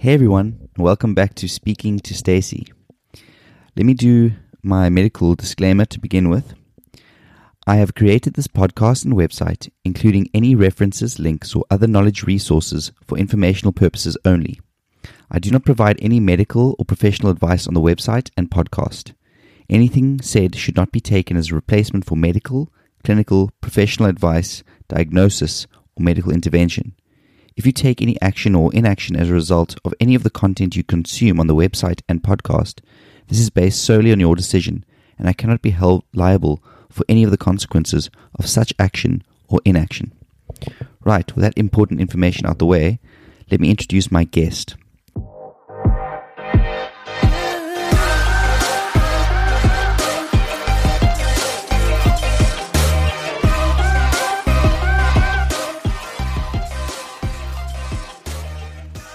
Hey everyone, welcome back to Speaking to Stacy. Let me do my medical disclaimer to begin with. I have created this podcast and website, including any references, links, or other knowledge resources for informational purposes only. I do not provide any medical or professional advice on the website and podcast. Anything said should not be taken as a replacement for medical, clinical, professional advice, diagnosis, or medical intervention. If you take any action or inaction as a result of any of the content you consume on the website and podcast, this is based solely on your decision, and I cannot be held liable for any of the consequences of such action or inaction. Right, with that important information out the way, let me introduce my guest.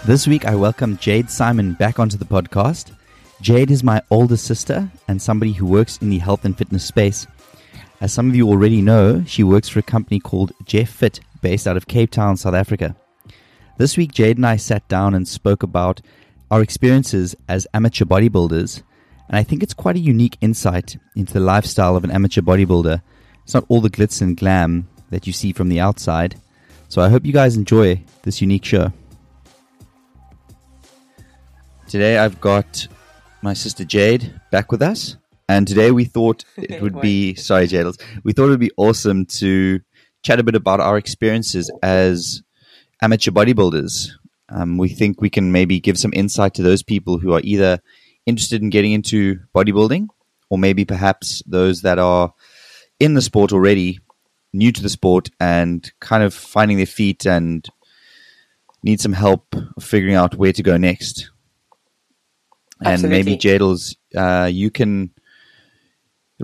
This week, I welcome Jade Simon back onto the podcast. Jade is my older sister and somebody who works in the health and fitness space. As some of you already know, she works for a company called Jeff Fit, based out of Cape Town, South Africa. This week, Jade and I sat down and spoke about our experiences as amateur bodybuilders, and I think it's quite a unique insight into the lifestyle of an amateur bodybuilder. It's not all the glitz and glam that you see from the outside, so I hope you guys enjoy this unique show. Today I've got my sister Jade back with us, and today we thought it would be awesome to chat a bit about our experiences as amateur bodybuilders. We think we can maybe give some insight to those people who are either interested in getting into bodybuilding, or maybe perhaps those that are in the sport already, new to the sport, and kind of finding their feet and need some help figuring out where to go next. And absolutely. Maybe Jadles, it'll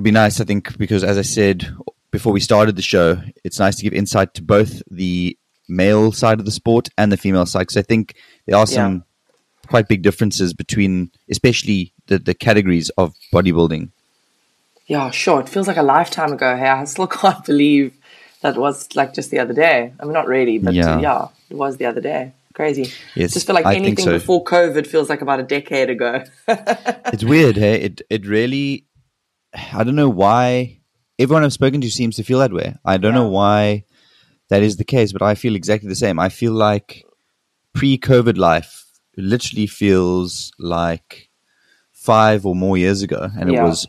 be nice, I think, because as I said before we started the show, it's nice to give insight to both the male side of the sport and the female side, because I think there are some quite big differences between, especially the categories of bodybuilding. Yeah, sure. It feels like a lifetime ago. Hey, I still can't believe that was like just the other day. I mean, not really, but yeah it was the other day. Crazy. Yes, just feel like anything before COVID feels like about a decade ago. It's weird, hey? It really, I don't know why everyone I've spoken to seems to feel that way. I don't know why that is the case, but I feel exactly the same. I feel like pre-COVID life literally feels like 5 or more years ago, and it was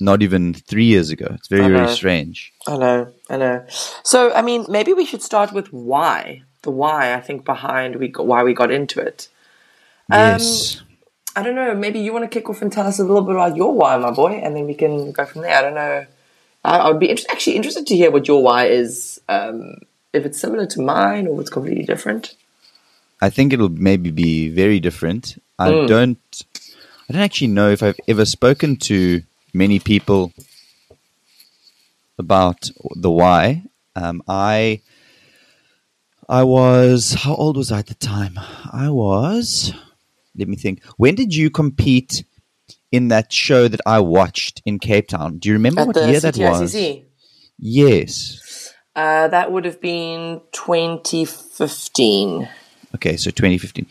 not even 3 years ago. It's very, very strange. I know. So, I mean, maybe we should start with why. The why, I think, behind why we got into it. Yes. I don't know. Maybe you want to kick off and tell us a little bit about your why, my boy, and then we can go from there. I don't know. I would be interested to hear what your why is, if it's similar to mine or it's completely different. I think it'll maybe be very different. I don't actually know if I've ever spoken to many people about the why. How old was I at the time? Let me think. When did you compete in that show that I watched in Cape Town? Do you remember at what year that was? Yes. That would have been 2015. Okay, so 2015.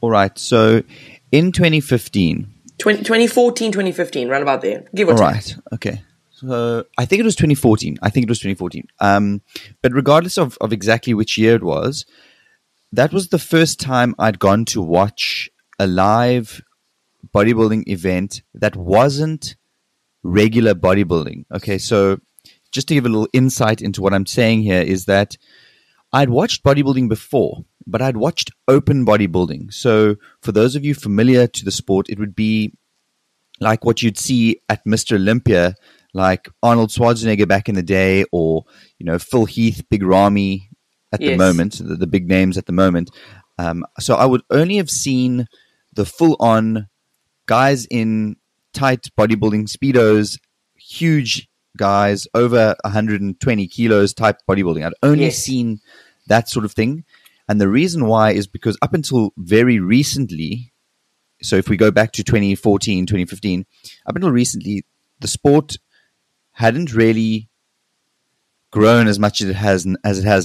All right, so in 2014, 2015, round about there. Give or take. All right, okay. So I think it was 2014. But regardless of exactly which year it was, that was the first time I'd gone to watch a live bodybuilding event that wasn't regular bodybuilding. Okay, so just to give a little insight into what I'm saying here is that I'd watched bodybuilding before, but I'd watched open bodybuilding. So for those of you familiar to the sport, it would be like what you'd see at Mr. Olympia, like Arnold Schwarzenegger back in the day, or Phil Heath, Big Ramy at the moment, the big names at the moment. So I would only have seen the full-on guys in tight bodybuilding speedos, huge guys, over 120 kilos type bodybuilding. I'd only seen that sort of thing. And the reason why is because up until very recently, so if we go back to 2014, 2015, up until recently, the sport hadn't really grown as much as it has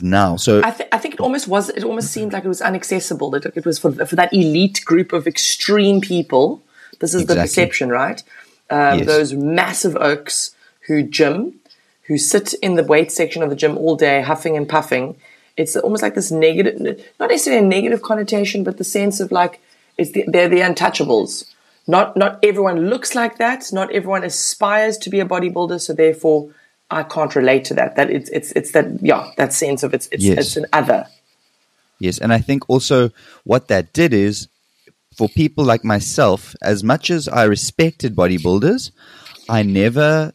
now. So I think it it almost seemed like it was inaccessible, that it was for that elite group of extreme people. This is exactly the perception, right? Yes. Those massive oaks who gym, who sit in the weight section of the gym all day, huffing and puffing. It's almost like this negative, not necessarily a negative connotation, but the sense of like, they're the untouchables. Not everyone looks like that. Not everyone aspires to be a bodybuilder. So therefore, I can't relate to that. That it's that, yeah, that sense of it's an other. Yes, and I think also what that did is, for people like myself, as much as I respected bodybuilders, I never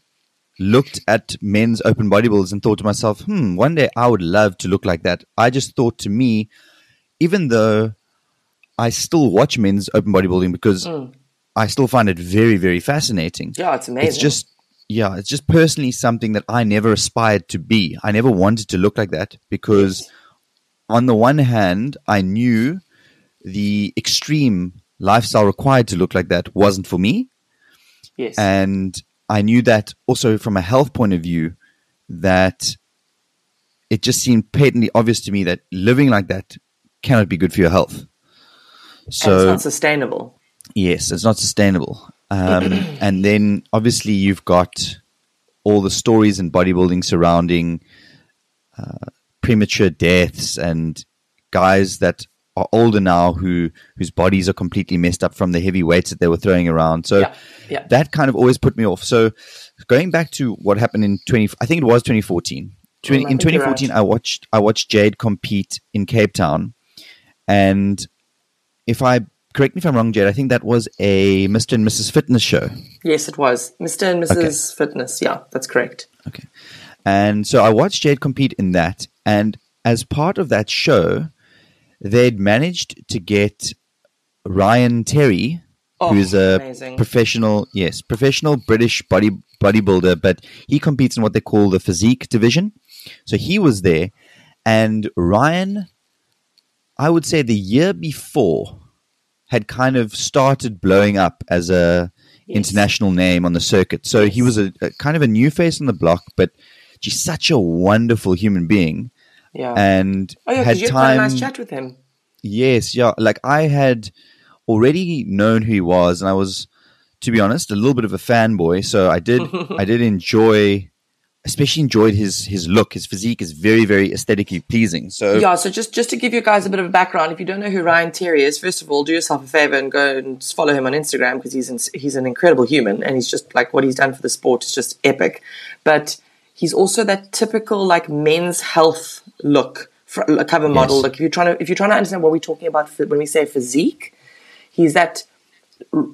looked at men's open bodybuilders and thought to myself, one day I would love to look like that. I just thought to me, even though I still watch men's open bodybuilding because I still find it very, very fascinating. Yeah, it's amazing. It's just personally something that I never aspired to be. I never wanted to look like that because on the one hand, I knew the extreme lifestyle required to look like that wasn't for me. Yes. And I knew that also from a health point of view, that it just seemed patently obvious to me that living like that cannot be good for your health. So, and it's not sustainable. Yes, it's not sustainable. And then obviously you've got all the stories in bodybuilding surrounding premature deaths and guys that are older now whose bodies are completely messed up from the heavy weights that they were throwing around. So that kind of always put me off. So going back to what happened in 2014. In 2014, right. I watched Jade compete in Cape Town, and correct me if I'm wrong, Jade, I think that was a Mr. and Mrs. Fitness show. Yes, it was. Mr. and Mrs. Fitness. Yeah, that's correct. Okay. And so I watched Jade compete in that. And as part of that show, they'd managed to get Ryan Terry, who is a professional British bodybuilder, but he competes in what they call the physique division. So he was there. And Ryan, I would say the year before, had kind of started blowing up as a international name on the circuit. So he was a kind of a new face on the block, but she's such a wonderful human being. Yeah. And had you time. Had a nice chat with him. Yes, yeah. Like I had already known who he was, and I was, to be honest, a little bit of a fanboy. So I did especially enjoyed his look. His physique is very, very aesthetically pleasing. So just to give you guys a bit of a background, if you don't know who Ryan Terry is, first of all, do yourself a favor and go and follow him on Instagram, because he's an incredible human, and he's just like, what he's done for the sport is just epic. But he's also that typical like men's health look, cover model. Yes. Like if you're trying to understand what we're talking about when we say physique, he's that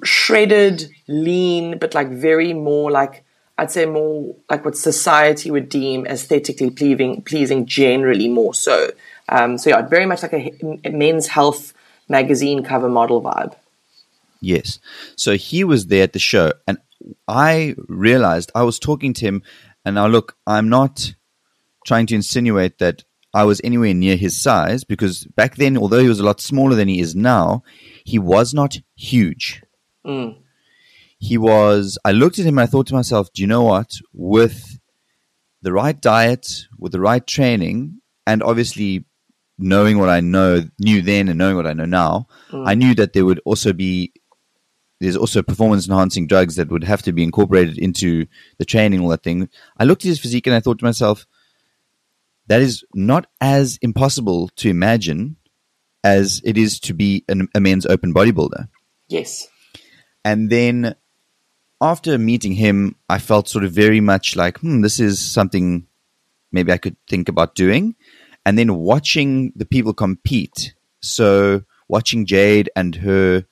shredded, lean, but like very more like, I'd say more like what society would deem aesthetically pleasing generally more so. Very much like a men's health magazine cover model vibe. Yes. So he was there at the show, and I realized I was talking to him, and now look, I'm not trying to insinuate that I was anywhere near his size, because back then, although he was a lot smaller than he is now, he was not huge. Mm. I looked at him and I thought to myself, do you know what? With the right diet, with the right training, and obviously knowing what I knew then and knowing what I know now, I knew that there's also performance enhancing drugs that would have to be incorporated into the training, all that thing. I looked at his physique and I thought to myself, that is not as impossible to imagine as it is to be a men's open bodybuilder. Yes. And then after meeting him, I felt sort of very much like, this is something maybe I could think about doing. And then watching the people compete. So watching Jade and her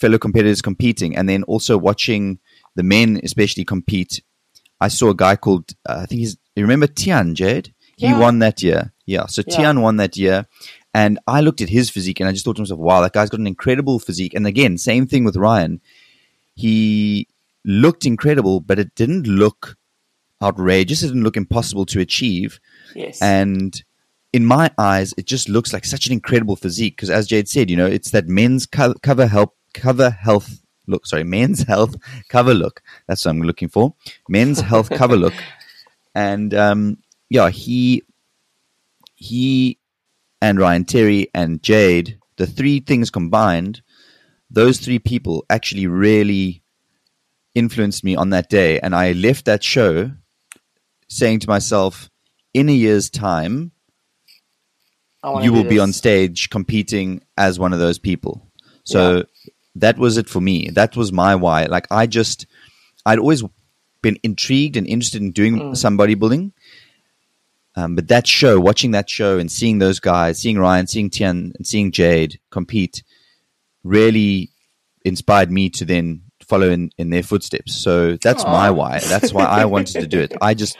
fellow competitors competing, and then also watching the men especially compete. I saw a guy called, you remember Tian, Jade? Yeah. He won that year. Yeah, so yeah. Tian won that year. And I looked at his physique and I just thought to myself, wow, that guy's got an incredible physique. And again, same thing with Ryan. He looked incredible, but it didn't look outrageous. It didn't look impossible to achieve. Yes. And in my eyes, it just looks like such an incredible physique. Because as Jade said, it's that men's men's health cover look. That's what I'm looking for. Men's health cover look. And he and Ryan Terry and Jade, the three things combined, those three people actually really influenced me on that day. And I left that show saying to myself, in a year's time, you will be on stage competing as one of those people. So that was it for me. That was my why. Like I'd always been intrigued and interested in doing some bodybuilding. But that show, watching that show and seeing those guys, seeing Ryan, seeing Tian, and seeing Jade compete really inspired me to then follow in their footsteps. So that's my why. That's why I wanted to do it. I just,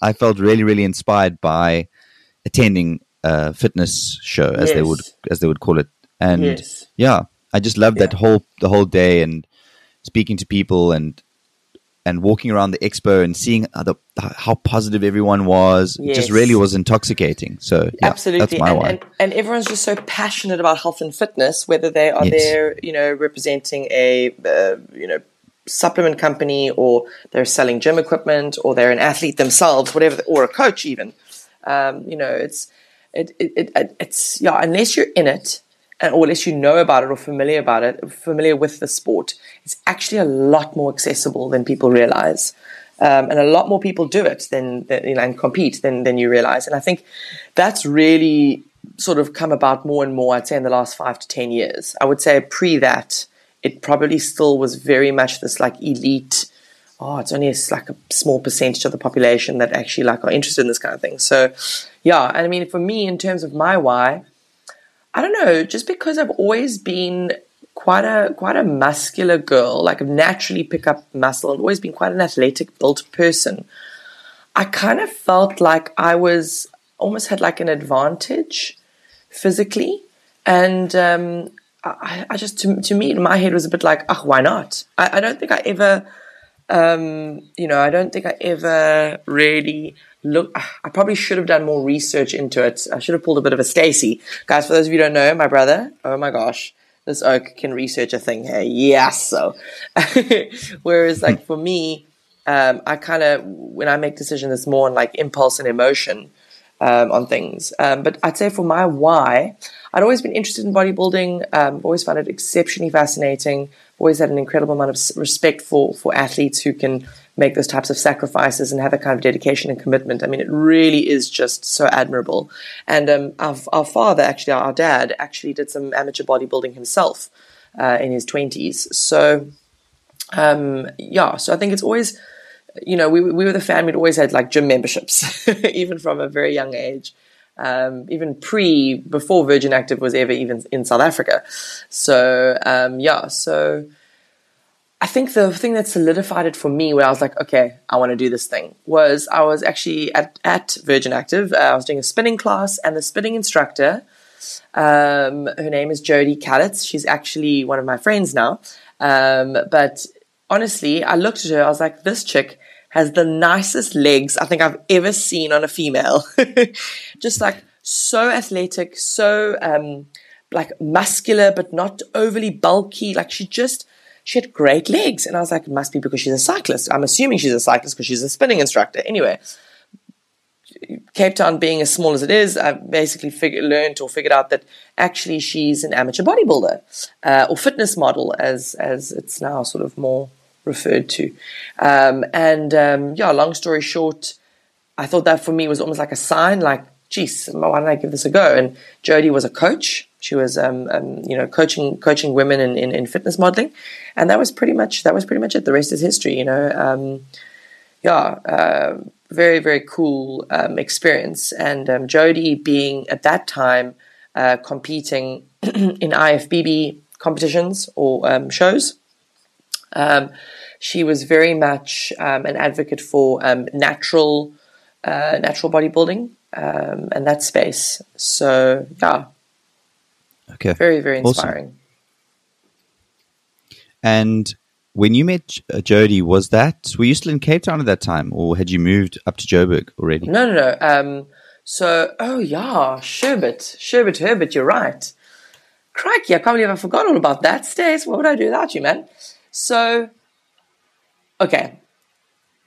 I felt really, really inspired by attending a fitness show, as they would call it. And I just loved that the whole day, and speaking to people and walking around the expo and seeing how positive everyone was. It just really was intoxicating. So absolutely, that's my why. And everyone's just so passionate about health and fitness, whether they are there, representing a, supplement company, or they're selling gym equipment, or they're an athlete themselves, whatever, or a coach even. It's unless you're in it, or unless you know about it or familiar with the sport, it's actually a lot more accessible than people realize. And a lot more people do it and compete than you realize. And I think that's really sort of come about more and more, I'd say, in the last 5 to 10 years. I would say pre that, it probably still was very much this like elite, it's only a small percentage of the population that actually like are interested in this kind of thing. So, and I mean, for me, in terms of my why, I don't know, just because I've always been quite a muscular girl, like I've naturally picked up muscle and always been quite an athletic built person, I kind of felt like I was almost had like an advantage physically. And I just, to me, in my head was a bit like, why not? I don't think I ever, I don't think I ever really... Look, I probably should have done more research into it. I should have pulled a bit of a Stacy. Guys, for those of you who don't know, my brother, oh my gosh, this oak can research a thing here. So. Whereas like for me, I kind of, when I make decisions, it's more on like impulse and emotion on things. But I'd say for my why, I'd always been interested in bodybuilding. I've always found it exceptionally fascinating. I've always had an incredible amount of respect for athletes who can make those types of sacrifices and have that kind of dedication and commitment. I mean, it really is just so admirable. And our father, actually, our dad, actually did some amateur bodybuilding himself in his 20s. So, so I think it's always, we were the family that always had like gym memberships, even from a very young age, even before Virgin Active was ever even in South Africa. So, so... I think the thing that solidified it for me, where I was like, okay, I want to do this thing, was I was actually at Virgin Active. I was doing a spinning class, and the spinning instructor, her name is Jodie Kalitz. She's actually one of my friends now. But honestly, I looked at her. I was like, this chick has the nicest legs I think I've ever seen on a female. Just like so athletic, so like muscular, but not overly bulky. Like she had great legs. And I was like, it must be because she's a cyclist. I'm assuming she's a cyclist because she's a spinning instructor. Anyway, Cape Town being as small as it is, I basically figured out that actually she's an amateur bodybuilder or fitness model, as it's now sort of more referred to. Long story short, I thought that for me was almost like a sign, like, geez, why don't I give this a go? And Jodie was a coach. She was, coaching women in fitness modeling, and that was pretty much it. The rest is history, very, very cool experience. And Jodie being at that time competing in IFBB competitions or shows, she was very much an advocate for natural bodybuilding and that space. So yeah. Okay. Very, very inspiring. Awesome. And when you met Jodie, were you still in Cape Town at that time, or had you moved up to Joburg already? No. Sherbert, you're right. Crikey, I can't believe I forgot all about that, Stace. What would I do without you, man? So, okay,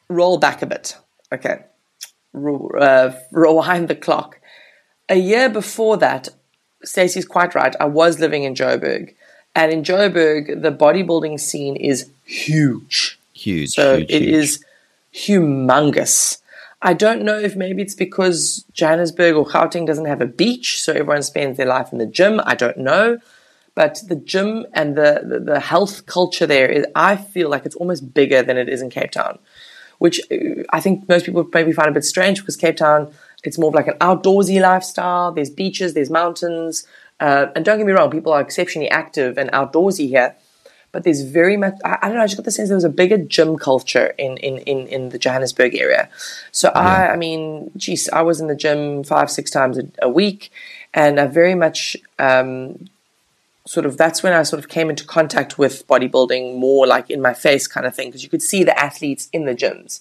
roll back a bit. Okay, rewind the clock. A year before that, Stacey's quite right, I was living in Joburg. And in Joburg, the bodybuilding scene is huge. Huge. So huge, it is humongous. I don't know if maybe it's because Johannesburg or Gauteng doesn't have a beach, so everyone spends their life in the gym. I don't know. But the gym and the health culture there is, I feel like it's almost bigger than it is in Cape Town, which I think most people maybe find a bit strange because Cape Town, it's more of like an outdoorsy lifestyle. There's beaches, there's mountains. And don't get me wrong, people are exceptionally active and outdoorsy here. But there's very much, I don't know, I just got the sense there was a bigger gym culture in the Johannesburg area. So yeah. I was in the gym 5-6 times a week. And I very much... that's when I sort of came into contact with bodybuilding more like in my face kind of thing, because you could see the athletes in the gyms.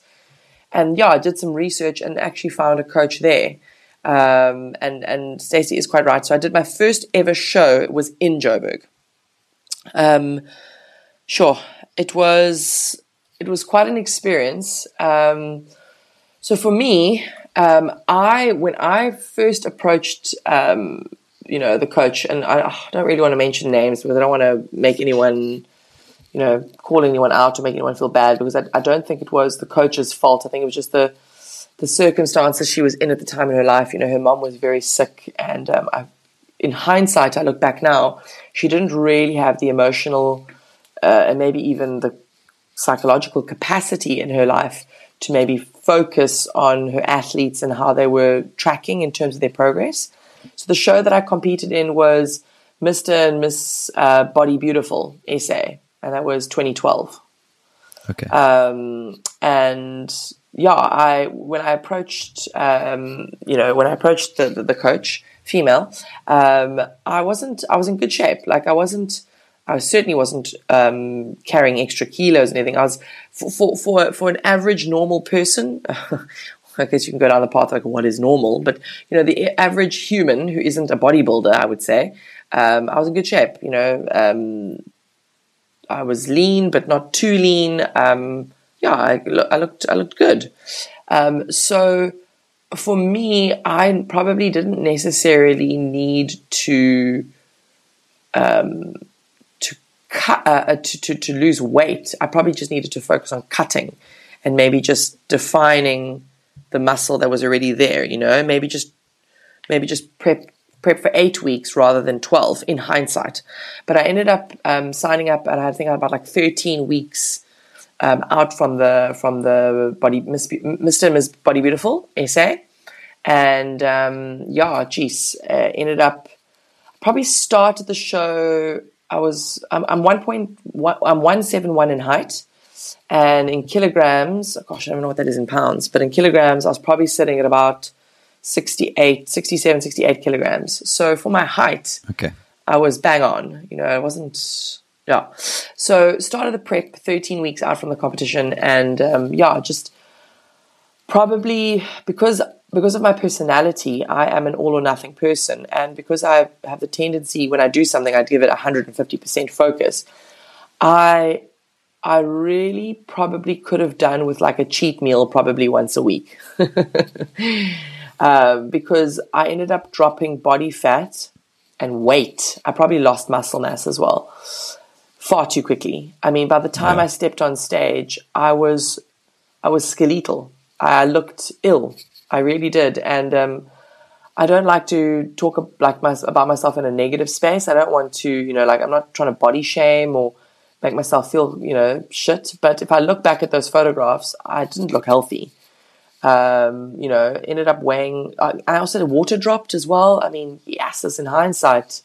And yeah, I did some research and actually found a coach there. And Stacey is quite right. So I did my first ever show. It was in Joburg. It was quite an experience. So for me, when I first approached, the coach, and I don't really want to mention names because I don't want to make anyone, call anyone out or make anyone feel bad, because I don't think it was the coach's fault. I think it was just the circumstances she was in at the time in her life. Her mom was very sick, and in hindsight, I look back now, she didn't really have the emotional and maybe even the psychological capacity in her life to maybe focus on her athletes and how they were tracking in terms of their progress. So the show that I competed in was Mr. and Mrs. Body Beautiful SA, and that was 2012. Okay. When I approached the coach, female, I was in good shape. Like I certainly wasn't carrying extra kilos or anything. I was for an average normal person. I guess you can go down the path like what is normal, but the average human who isn't a bodybuilder, I would say, I was in good shape. I was lean, but not too lean. I looked good. So for me, I probably didn't necessarily need to lose weight. I probably just needed to focus on cutting, and maybe just defining the muscle that was already there, maybe just prep for 8 weeks rather than 12 in hindsight. But I ended up signing up, and I think I had about like 13 weeks out from the Mr. and Ms. Body Beautiful SA, and ended up probably started the show. I'm 171 in height. And in kilograms, I don't know what that is in pounds, but in kilograms, I was probably sitting at about 67, 68 kilograms. So for my height, okay, I was bang on, I wasn't, yeah. So started the prep 13 weeks out from the competition, and just probably because of my personality, I am an all or nothing person. And because I have the tendency when I do something, I give it 150% focus. I really probably could have done with like a cheat meal probably once a week because I ended up dropping body fat and weight. I probably lost muscle mass as well far too quickly. I mean, by the time I stepped on stage, I was skeletal. I looked ill. I really did. And I don't like to talk about myself in a negative space. I don't want to, I'm not trying to body shame or make myself feel, shit. But if I look back at those photographs, I didn't look healthy. Ended up weighing. I also had water dropped as well. I mean, yes, it's in hindsight.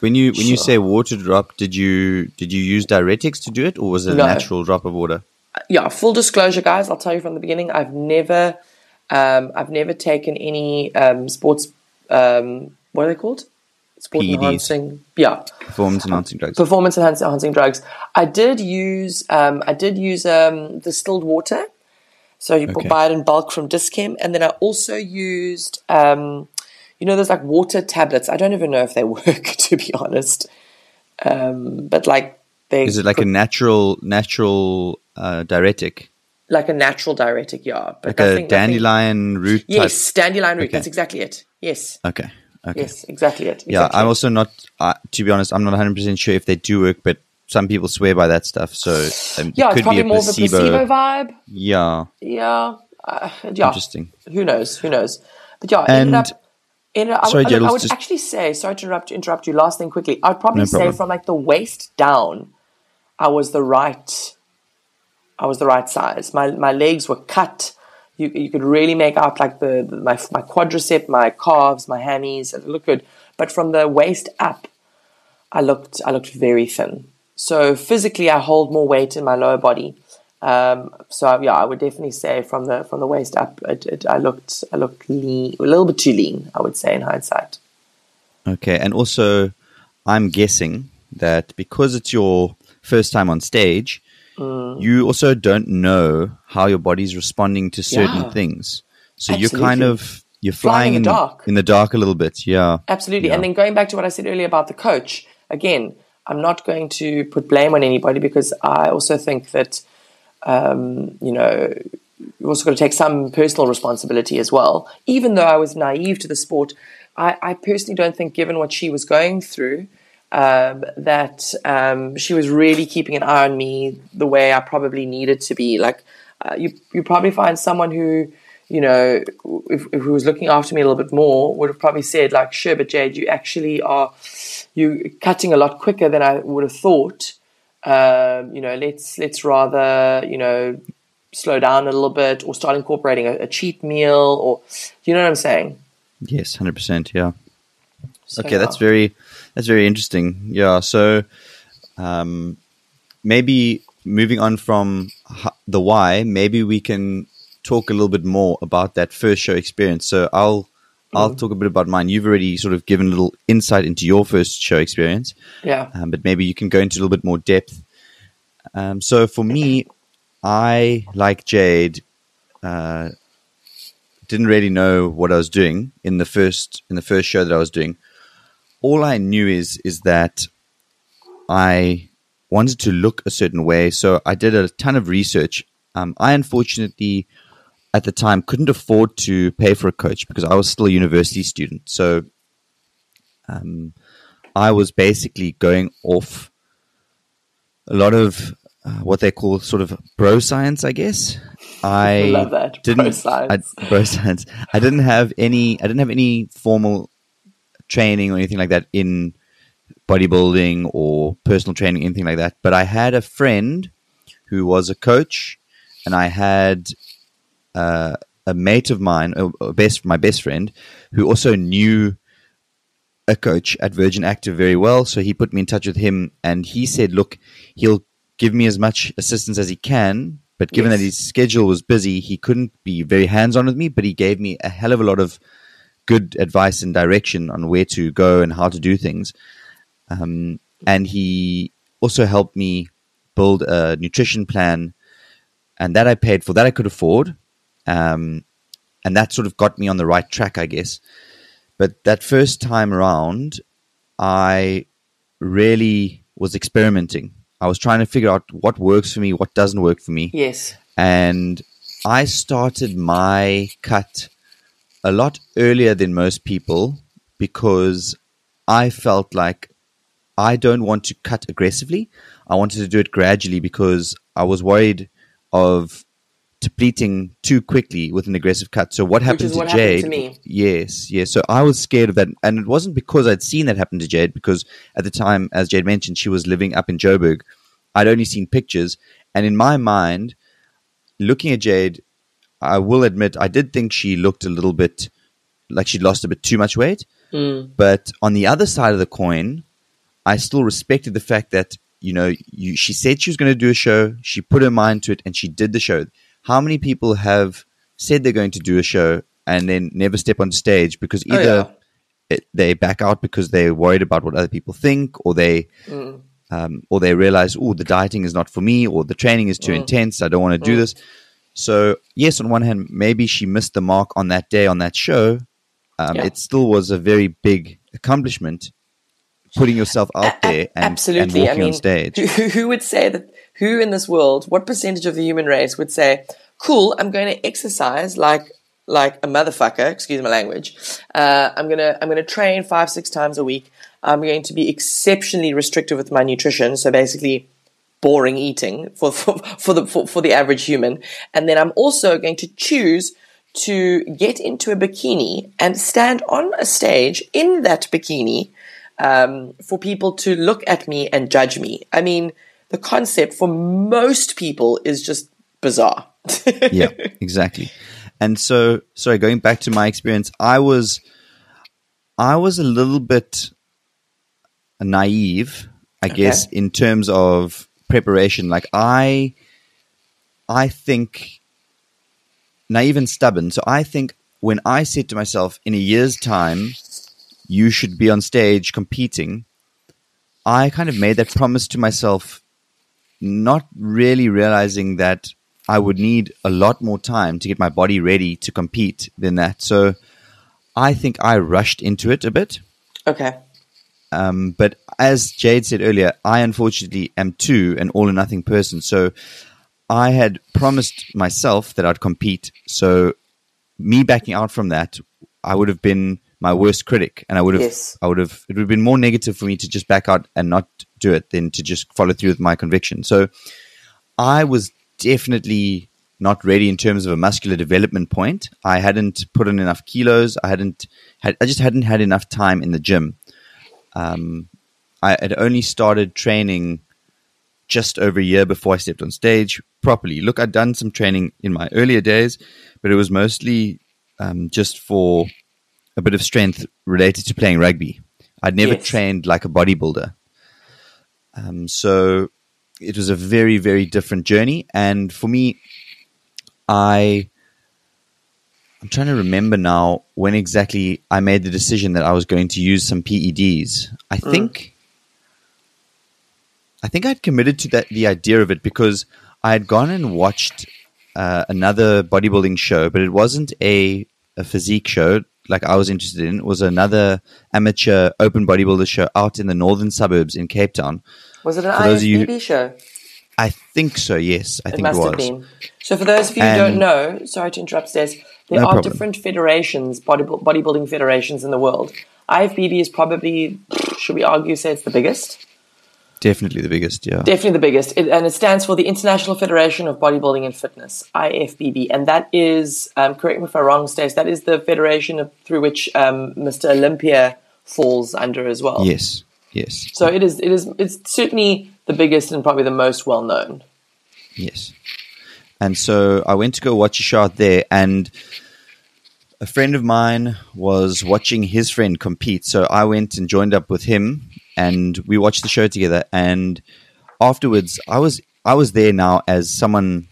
When you say water drop, did you use diuretics to do it, or was it a natural drop of water? Yeah, full disclosure, guys. I'll tell you from the beginning. I've never taken any sports. What are they called? Sport enhancing, performance enhancing drugs. Performance enhancing drugs. I did use distilled water, so you buy it in bulk from Dis-Chem, and then I also used, those like water tablets. I don't even know if they work, to be honest. But like they is it like a natural diuretic? Like a natural diuretic, yeah. But like a dandelion root. Yes, dandelion root. Okay. That's exactly it. Yes. Okay. Okay. Yes, exactly it. Exactly. Yeah, I'm also not, to be honest, I'm not 100% sure if they do work, but some people swear by that stuff. So yeah, it could it's probably be more placebo. Of a placebo vibe. Yeah. Yeah. Yeah. Interesting. Who knows? Who knows? But yeah, I would actually say, sorry to interrupt you, last thing quickly. I'd probably say from like the waist down, I was the right size. My legs were cut. You could really make out like my quadricep, my calves, my hammies. It looked good, but from the waist up, I looked very thin. So physically, I hold more weight in my lower body. So yeah, I would definitely say from the waist up, I looked lean, a little bit too lean, I would say in hindsight. Okay, and also, I'm guessing that because it's your first time on stage. Mm. You also don't know how your body's responding to certain things. So absolutely. You're kind of, you're flying in the dark a little bit. Yeah, absolutely. Yeah. And then going back to what I said earlier about the coach, again, I'm not going to put blame on anybody because I also think that, you've also got to take some personal responsibility as well. Even though I was naive to the sport, I personally don't think, given what she was going through, that she was really keeping an eye on me the way I probably needed to be. Like you probably find someone who, if who was looking after me a little bit more, would have probably said like, sure, but Jade, you actually you're cutting a lot quicker than I would have thought. Let's rather, slow down a little bit or start incorporating a cheat meal or, you know what I'm saying? Yes, 100%. Yeah. So, okay. That's very interesting. Yeah. So maybe moving on from the why, maybe we can talk a little bit more about that first show experience. So I'll talk a bit about mine. You've already sort of given a little insight into your first show experience. Yeah. But maybe you can go into a little bit more depth. So for me, I, like Jade, didn't really know what I was doing in the first show that I was doing. All I knew is that I wanted to look a certain way, so I did a ton of research. I unfortunately, at the time, couldn't afford to pay for a coach because I was still a university student. So I was basically going off a lot of what they call sort of bro science, I guess. I love that. I didn't have any formal training or anything like that in bodybuilding or personal training, anything like that. But I had a friend who was a coach, and I had a mate of mine, my best friend, who also knew a coach at Virgin Active very well. So he put me in touch with him, and he said, look, he'll give me as much assistance as he can. But given that his schedule was busy, he couldn't be very hands-on with me, but he gave me a hell of a lot of good advice and direction on where to go and how to do things. And he also helped me build a nutrition plan, and that I paid for, that I could afford. And that sort of got me on the right track, I guess. But that first time around, I really was experimenting. I was trying to figure out what works for me, what doesn't work for me. Yes. And I started my cut a lot earlier than most people because I felt like I don't want to cut aggressively. I wanted to do it gradually because I was worried of depleting too quickly with an aggressive cut. So what happened to Jade happened to me. Yes. So I was scared of that. And it wasn't because I'd seen that happen to Jade, because at the time, as Jade mentioned, she was living up in Joburg. I'd only seen pictures. And in my mind, looking at Jade, I will admit, I did think she looked a little bit like she'd lost a bit too much weight. Mm. But on the other side of the coin, I still respected the fact that, she said she was going to do a show. She put her mind to it and she did the show. How many people have said they're going to do a show and then never step on stage because either they back out because they're worried about what other people think, or they realize, the dieting is not for me, or the training is too intense. I don't want to do this. So, yes, on one hand, maybe she missed the mark on that day, on that show. It still was a very big accomplishment, putting yourself out there and walking on stage. Who would say that? Who in this world, what percentage of the human race would say, cool, I'm going to exercise like like a motherfucker, excuse my language. I'm gonna train 5-6 times a week. I'm going to be exceptionally restrictive with my nutrition, so basically boring eating for the average human. And then I'm also going to choose to get into a bikini and stand on a stage in that bikini for people to look at me and judge me. I mean, the concept for most people is just bizarre. Yeah, exactly. And so, sorry, going back to my experience, I was a little bit naive, I guess, in terms of preparation. Like I think naive and stubborn. So I think when I said to myself, in a year's time, you should be on stage competing, I kind of made that promise to myself, not really realizing that I would need a lot more time to get my body ready to compete than that. So I think I rushed into it a bit. Okay. But as Jade said earlier, I unfortunately am too an all or nothing person. So I had promised myself that I'd compete. So me backing out from that, I would have been my worst critic, and I would have. It would have been more negative for me to just back out and not do it than to just follow through with my conviction. So I was definitely not ready in terms of a muscular development point. I hadn't put on enough kilos. I just hadn't had enough time in the gym. I had only started training just over a year before I stepped on stage properly. Look, I'd done some training in my earlier days, but it was mostly just for a bit of strength related to playing rugby. I'd never trained like a bodybuilder. So it was a very, very different journey. And for me, I'm trying to remember now when exactly I made the decision that I was going to use some PEDs. I think I'd committed to that, the idea of it, because I had gone and watched another bodybuilding show, but it wasn't a physique show like I was interested in. It was another amateur open bodybuilder show out in the northern suburbs in Cape Town. Was it an IFBB show? I think so, yes. I think it must have been. So for those of you who don't know, sorry to interrupt, Stace, there are different federations, bodybuilding federations in the world. IFBB is probably, should we argue, say it's the biggest? Definitely the biggest, yeah. Definitely the biggest. And it stands for the International Federation of Bodybuilding and Fitness, IFBB. And that is, correct me if I'm wrong, Stace, that is the federation through which Mr. Olympia falls under as well. Yes, yes. So it's certainly the biggest and probably the most well-known. Yes. And so I went to go watch a show out there, and a friend of mine was watching his friend compete. So I went and joined up with him, and we watched the show together. And afterwards, I was there now as someone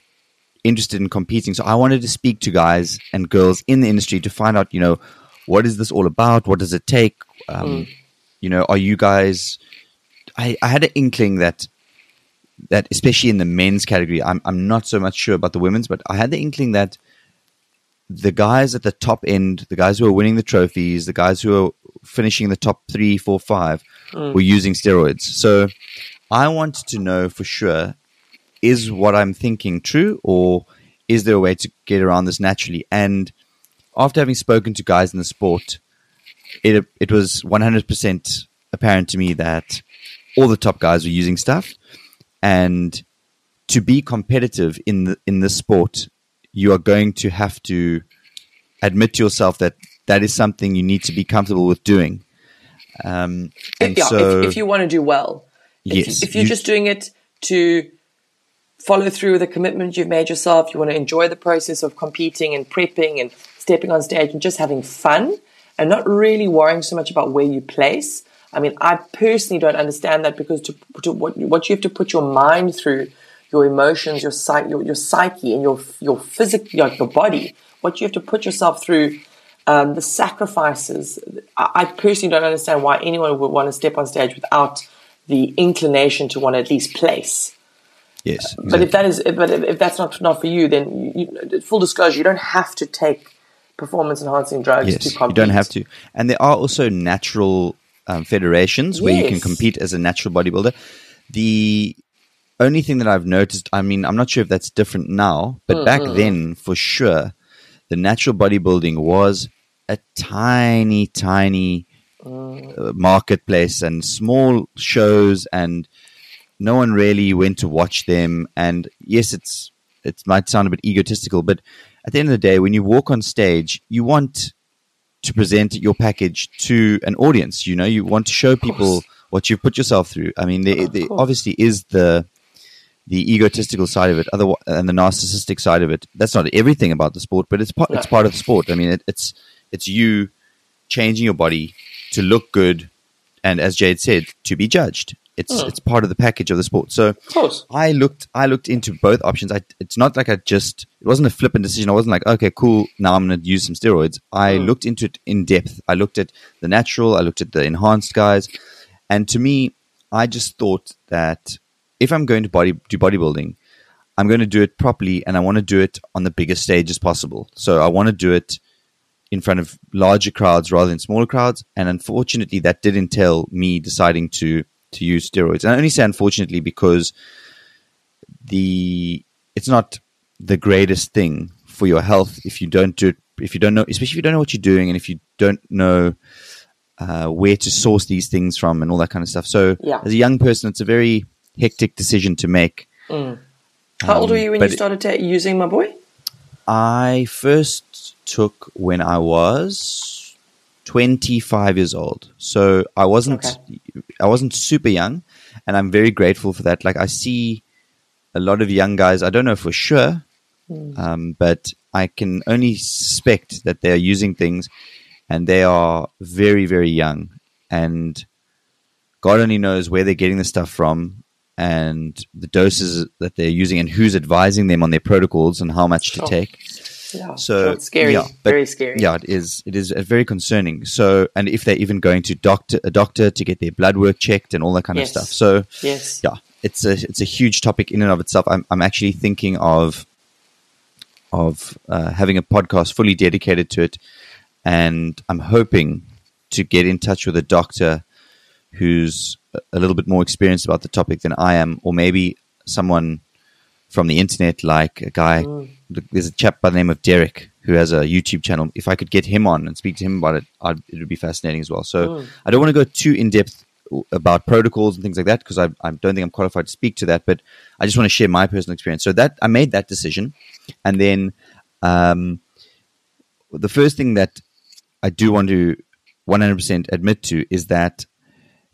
interested in competing. So I wanted to speak to guys and girls in the industry to find out, you know, what is this all about? What does it take? You know, are you guys... I had an inkling that especially in the men's category, I'm not so much sure about the women's, but I had the inkling that the guys at the top end, the guys who are winning the trophies, the guys who are finishing the top 3, 4, 5 were using steroids. So I wanted to know for sure, is what I'm thinking true, or is there a way to get around this naturally? And after having spoken to guys in the sport, it was 100% apparent to me that all the top guys were using stuff, and to be competitive in this sport, you are going to have to admit to yourself that is something you need to be comfortable with doing. If you want to do well, if you're just doing it to follow through with a commitment you've made yourself, you want to enjoy the process of competing and prepping and stepping on stage and just having fun and not really worrying so much about where you place. I mean, I personally don't understand that, because to what you have to put your mind through, your emotions, your psyche, and your physical, your body, what you have to put yourself through, the sacrifices. I personally don't understand why anyone would want to step on stage without the inclination to want to at least place. Yes, exactly. But if that's not for you, then full disclosure, you don't have to take performance-enhancing drugs to compete. You don't have to, and there are also natural federations where you can compete as a natural bodybuilder. The only thing that I've noticed, I mean, I'm not sure if that's different now, but back then for sure, the natural bodybuilding was a tiny, tiny marketplace and small shows, and no one really went to watch them. And yes, it might sound a bit egotistical, but at the end of the day, when you walk on stage, you want to present your package to an audience. You know, you want to show people what you've put yourself through. I mean, there obviously is the egotistical side of it, and the narcissistic side of it. That's not everything about the sport, but it's part of the sport. I mean, it's you changing your body to look good, and as Jade said, to be judged. It's part of the package of the sport. So I looked into both options. It's not like it wasn't a flippant decision. I wasn't like, okay, cool, now I'm going to use some steroids. I looked into it in depth. I looked at the natural. I looked at the enhanced guys. And to me, I just thought that if I'm going to do bodybuilding, I'm going to do it properly, and I want to do it on the biggest stage as possible. So I want to do it in front of larger crowds rather than smaller crowds. And unfortunately, that did entail me deciding to use steroids. And I only say unfortunately because it's not the greatest thing for your health especially if you don't know what you're doing, and if you don't know where to source these things from and all that kind of stuff. So as a young person, it's a very hectic decision to make. How old were you when you started using, my boy? I first took when I was 25 years old, so I wasn't super young, and I'm very grateful for that. Like, I see a lot of young guys, I don't know for sure, but I can only suspect that they're using things, and they are very, very young, and God only knows where they're getting the stuff from, and the doses that they're using, and who's advising them on their protocols and how much to take. Yeah, so it's scary, very scary. Yeah, it is. It is very concerning. So, and if they're even going to a doctor to get their blood work checked and all that kind of stuff. So, it's a huge topic in and of itself. I'm actually thinking of having a podcast fully dedicated to it, and I'm hoping to get in touch with a doctor who's a little bit more experienced about the topic than I am, or maybe someone from the internet, like a guy. There's a chap by the name of Derek who has a YouTube channel. If I could get him on and speak to him about it, it would be fascinating as well. So I don't want to go too in-depth about protocols and things like that, because I don't think I'm qualified to speak to that, but I just want to share my personal experience. So that I made that decision. And then the first thing that I do want to 100% admit to is that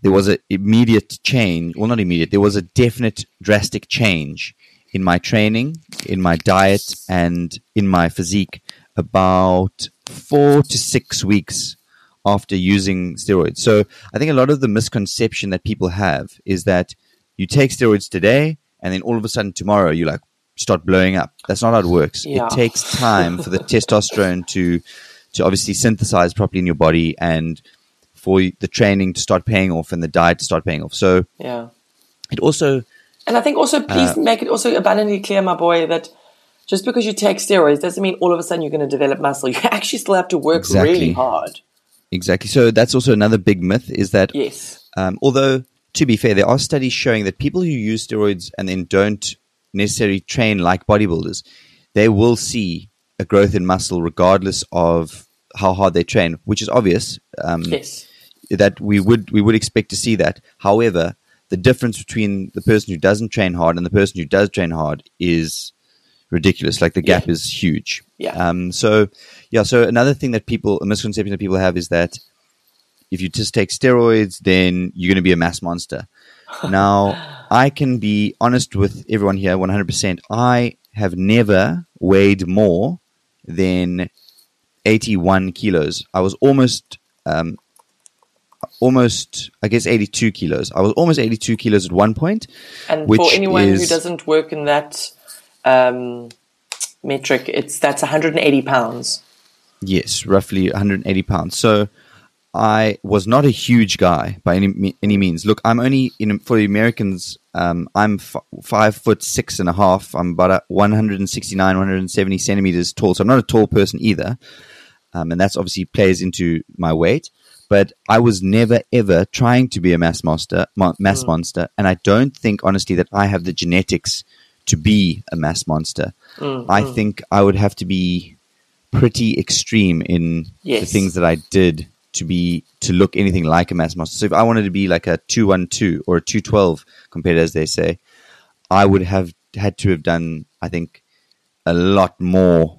there was an immediate change. Well, not immediate. There was a definite drastic change in my training, in my diet, and in my physique about 4 to 6 weeks after using steroids. So I think a lot of the misconception that people have is that you take steroids today, and then all of a sudden tomorrow you like start blowing up. That's not how it works. Yeah. It takes time for the testosterone to obviously synthesize properly in your body, and for the training to start paying off and the diet to start paying off. So it also... And I think also, please make it also abundantly clear, my boy, that just because you take steroids doesn't mean all of a sudden you're going to develop muscle. You actually still have to work really hard. Exactly. So that's also another big myth, is that although, to be fair, there are studies showing that people who use steroids and then don't necessarily train like bodybuilders, they will see a growth in muscle regardless of how hard they train, which is obvious that we would expect to see that. However, the difference between the person who doesn't train hard and the person who does train hard is ridiculous. Like, the gap is huge. Yeah. So another thing that a misconception that people have is that if you just take steroids, then you're going to be a mass monster. Now, I can be honest with everyone here 100%. I have never weighed more than 81 kilos. I was I guess 82 kilos. I was almost 82 kilos at one point. And for anyone who doesn't work in that metric, that's 180 pounds. Yes, roughly 180 pounds. So I was not a huge guy by any means. Look, I'm only, for the Americans, I'm 5'6.5". I'm about 169, 170 centimeters tall. So I'm not a tall person either. And that's obviously plays into my weight. But I was never, ever trying to be a mass monster. And I don't think, honestly, that I have the genetics to be a mass monster. I think I would have to be pretty extreme in the things that I did to look anything like a maths master. So if I wanted to be like a 212 or a 212 compared, as they say, I would have had to have done, I think, a lot more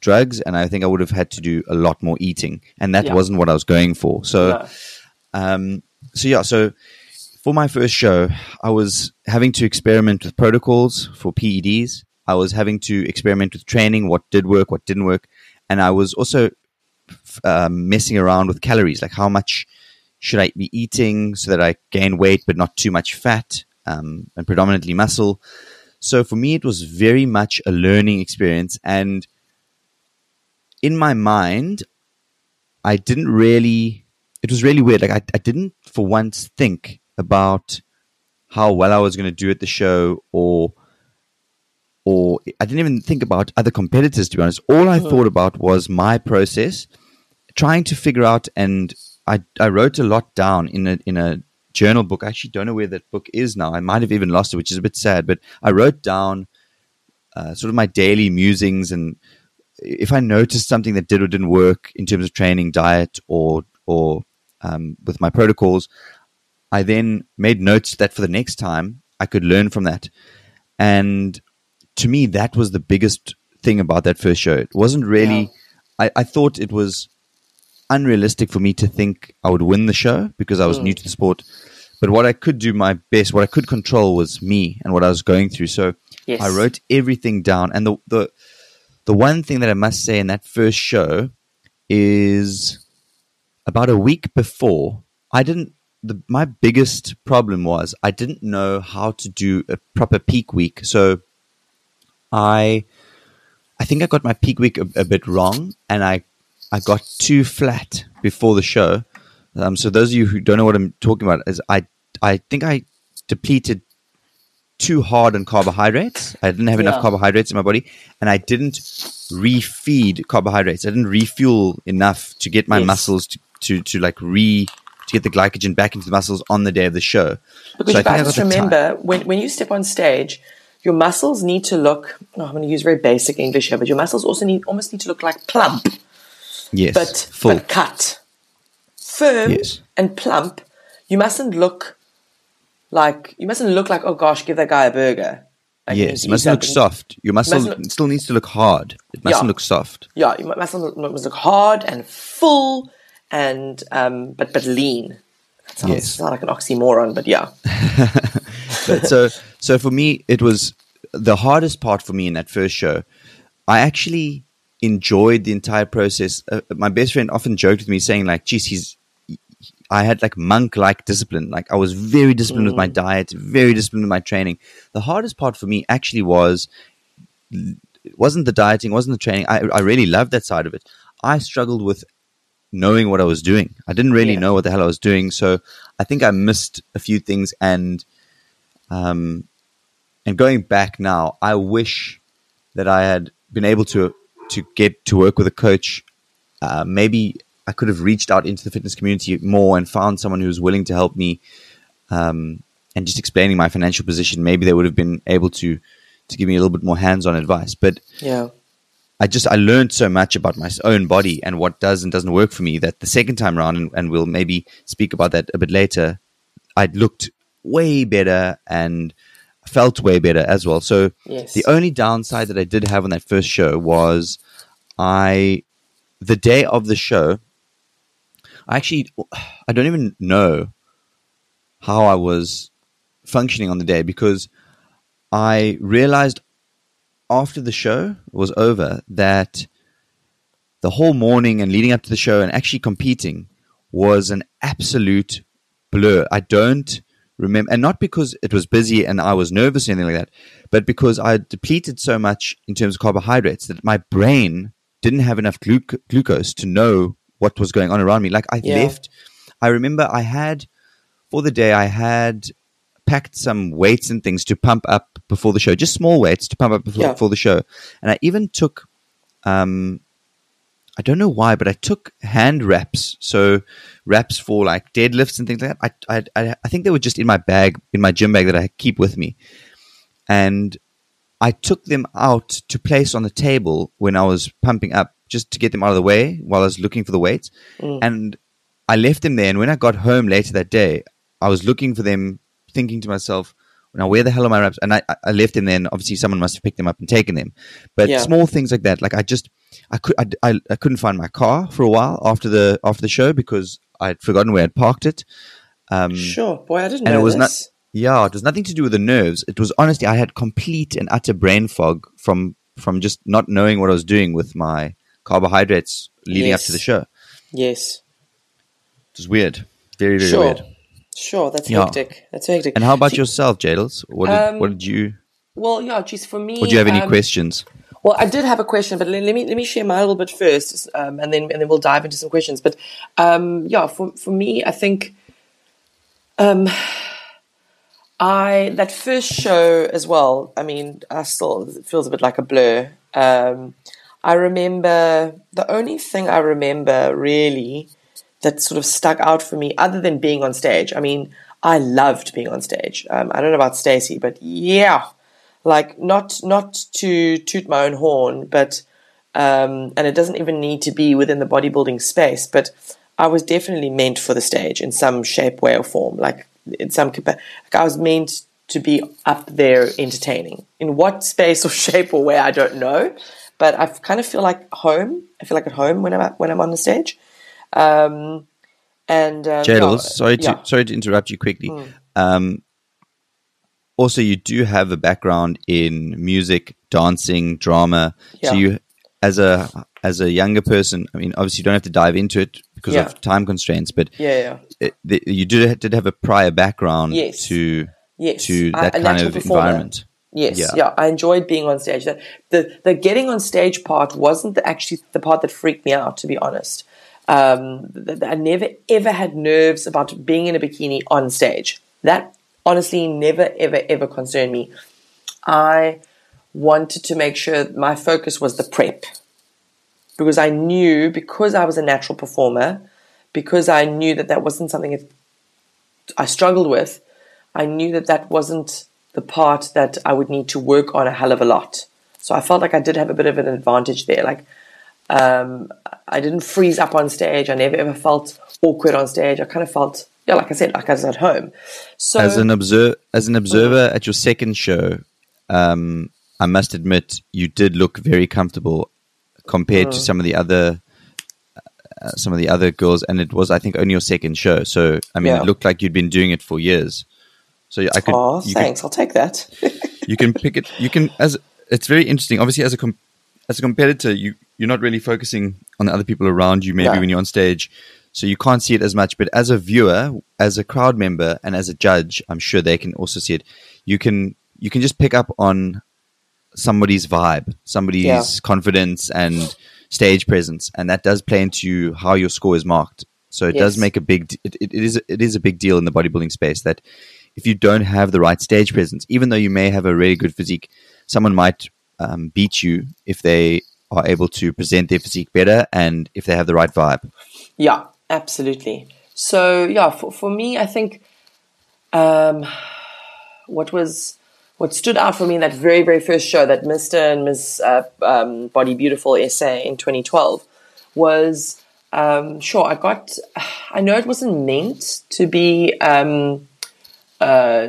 drugs, and I think I would have had to do a lot more eating, and that wasn't what I was going for. So for my first show, I was having to experiment with protocols for PEDs. I was having to experiment with training, what did work, what didn't work, and I was also messing around with calories, like how much should I be eating so that I gain weight but not too much fat, and predominantly muscle. So for me, it was very much a learning experience, and in my mind, I didn't really, it was really weird. Like I didn't for once think about how well I was going to do at the show, or I didn't even think about other competitors, to be honest. All I thought about was my process, trying to figure out, and I wrote a lot down in a journal book. I actually don't know where that book is now. I might have even lost it, which is a bit sad, but I wrote down sort of my daily musings, and if I noticed something that did or didn't work in terms of training, diet, or with my protocols, I then made notes that for the next time I could learn from that. And to me, that was the biggest thing about that first show. It wasn't really, I thought it was unrealistic for me to think I would win the show because I was new to the sport. But what I could do my best, what I could control, was me and what I was going through. So I wrote everything down. And the one thing that I must say in that first show is about a week before, my biggest problem was I didn't know how to do a proper peak week. So I think I got my peak week a bit wrong, and I got too flat before the show. So those of you who don't know what I'm talking about is I think I depleted too hard on carbohydrates. I didn't have enough carbohydrates in my body, and I didn't refeed carbohydrates. I didn't refuel enough to get my muscles to get the glycogen back into the muscles on the day of the show. Because you have to remember, when you step on stage, your muscles need to look, I'm going to use very basic English here, but your muscles also need to look like plump. Yes. But cut. Firm and plump. You mustn't look like, oh gosh, give that guy a burger. Like, yes, it mustn't look soft. Your muscle still needs to look hard. It mustn't look soft. Yeah, your muscle must look hard and full and but lean. That sounds like an oxymoron, but yeah. But so for me, it was the hardest part for me in that first show. I actually enjoyed the entire process. My best friend often joked with me saying like, geez, I had like monk-like discipline. Like I was very disciplined with my diet, very disciplined with my training. The hardest part for me actually wasn't the dieting, wasn't the training. I really loved that side of it. I struggled with knowing what I was doing. I didn't really know what the hell I was doing. So I think I missed a few things. And going back now, I wish that I had been able to get to work with a coach. Maybe I could have reached out into the fitness community more and found someone who was willing to help me. And just explaining my financial position, maybe they would have been able to give me a little bit more hands-on advice. But I learned so much about my own body and what does and doesn't work for me that the second time around, and we'll maybe speak about that a bit later, I looked way better and felt way better as well. So the only downside that I did have on that first show was the day of the show, I don't even know how I was functioning on the day, because I realized after the show was over that the whole morning and leading up to the show and actually competing was an absolute blur. I don't remember, and not because it was busy and I was nervous or anything like that, but because I depleted so much in terms of carbohydrates that my brain didn't have enough glucose to know what was going on around me. Like I remember I had packed some weights and things to pump up before the show, just small weights to pump up before the show. And I even took, I don't know why, but I took hand wraps. So wraps for like deadlifts and things like that. I think they were just in my gym bag that I keep with me. And I took them out to place on the table when I was pumping up just to get them out of the way while I was looking for the weights. And I left them there. And when I got home later that day, I was looking for them, thinking to myself, now, where the hell are my wraps? And I left them there, and obviously someone must have picked them up and taken them. But small things like that. Like I couldn't find my car for a while after the show because I'd forgotten where I'd parked it. I didn't know this. It was nothing to do with the nerves. It was honestly, I had complete and utter brain fog from just not knowing what I was doing with my carbohydrates leading up to the show. Yes. It was weird. Very, very weird. Sure, that's hectic. That's hectic. And how about yourself, Jadels? What did you? Well, for me. Would you have any questions? Well, I did have a question, but let me share mine a little bit first, and then we'll dive into some questions. But for me, I think, that first show as well. I mean, it feels a bit like a blur. I remember the only thing I remember really that sort of stuck out for me, other than being on stage. I mean, I loved being on stage. I don't know about Stacy, but not to toot my own horn, but and it doesn't even need to be within the bodybuilding space. But I was definitely meant for the stage in some shape, way, or form. Like in some, I was meant to be up there entertaining. In what space or shape or way, I don't know. But I kind of feel like home. I feel like at home when I'm on the stage. Jadels, sorry to interrupt you quickly. Also, you do have a background in music, dancing, drama. So you, as a younger person, I mean, obviously you don't have to dive into it because of time constraints, but you did have a prior background to that kind of environment. I enjoyed being on stage. The getting on stage part wasn't the part that freaked me out, to be honest. I never, ever had nerves about being in a bikini on stage. That honestly never, ever, ever concerned me. I wanted to make sure my focus was the prep because I knew, because I was a natural performer, because I knew that wasn't something that I struggled with, I knew that wasn't the part that I would need to work on a hell of a lot. So I felt like I did have a bit of an advantage there. Like, I didn't freeze up on stage. I never ever felt awkward on stage. I kind of felt, like I was at home. So as an observer at your second show, I must admit you did look very comfortable compared to some of the other girls, and it was, I think, only your second show. So I mean, it looked like you'd been doing it for years. So I could. Oh, thanks. I'll take that. You can pick it. You can as it's very interesting. Obviously, as a competitor, you're not really focusing on the other people around you maybe when you're on stage. So you can't see it as much. But as a viewer, as a crowd member, and as a judge, I'm sure they can also see it. You can just pick up on somebody's vibe, somebody's confidence and stage presence. And that does play into how your score is marked. So it does make a big – it is a big deal in the bodybuilding space that if you don't have the right stage presence, even though you may have a really good physique, someone might beat you if they – are able to present their physique better and if they have the right vibe. Yeah, absolutely. So, for me, I think what stood out for me in that very, very first show, that Mr. and Ms. Body Beautiful SA in 2012 was, I know it wasn't meant to be to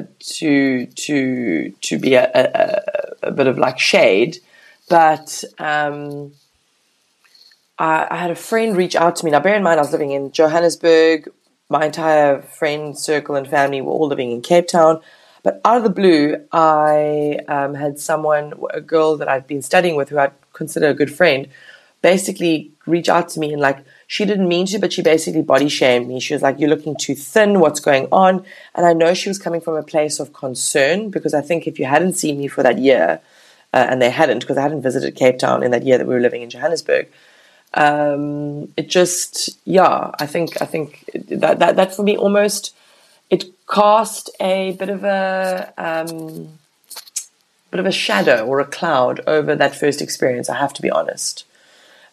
be a bit of like shade, but I had a friend reach out to me. Now, bear in mind, I was living in Johannesburg. My entire friend circle and family were all living in Cape Town. But out of the blue, I had a girl that I'd been studying with who I'd consider a good friend, basically reach out to me and she didn't mean to, but she basically body shamed me. She was like, you're looking too thin, what's going on? And I know she was coming from a place of concern because I think if you hadn't seen me for that year, and they hadn't, because I hadn't visited Cape Town in that year that we were living in Johannesburg. I think that for me almost, it cast a bit of a shadow or a cloud over that first experience, I have to be honest.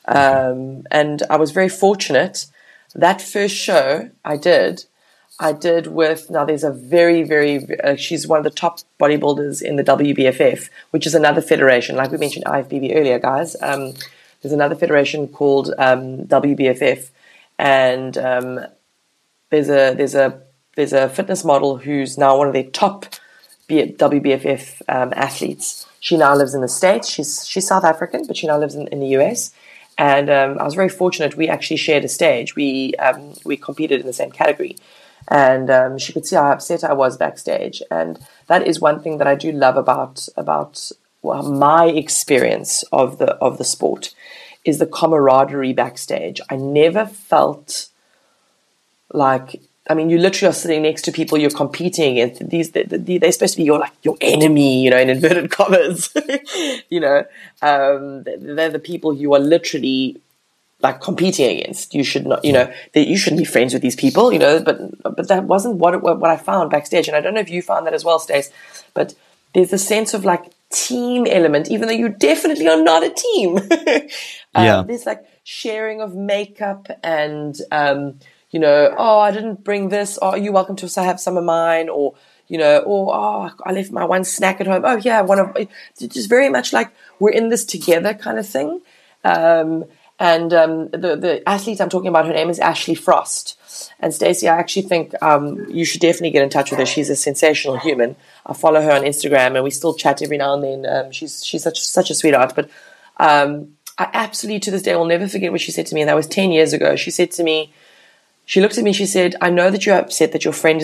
And I was very fortunate. That first show I did, I did with, now there's a very, very, she's one of the top bodybuilders in the WBFF, which is another federation. Like we mentioned IFBB earlier, guys. There's another federation called WBFF, and there's a fitness model who's now one of their top WBFF athletes. She now lives in the States. She's South African, but she now lives in the US. And I was very fortunate. We actually shared a stage. We competed in the same category. And she could see how upset I was backstage. And that is one thing that I do love about my experience of the sport is the camaraderie backstage. I never felt like, I mean, you literally are sitting next to people you're competing against. They're supposed to be your enemy, in inverted commas. They're the people you are literally competing against. You should not, you shouldn't be friends with these people, But that wasn't what I found backstage, and I don't know if you found that as well, Stace. But there's a sense of team element, even though you definitely are not a team. There's sharing of makeup and. Oh, I didn't bring this. Oh, you're welcome to have some of mine. Or, I left my one snack at home. Oh, yeah, just very much we're in this together kind of thing. The athlete I'm talking about, her name is Ashley Frost. And Stacey, I actually think you should definitely get in touch with her. She's a sensational human. I follow her on Instagram, and we still chat every now and then. She's such a sweetheart. But I absolutely, to this day, will never forget what she said to me. And that was 10 years ago. She said to me, she looked at me, she said, I know that you're upset that your friend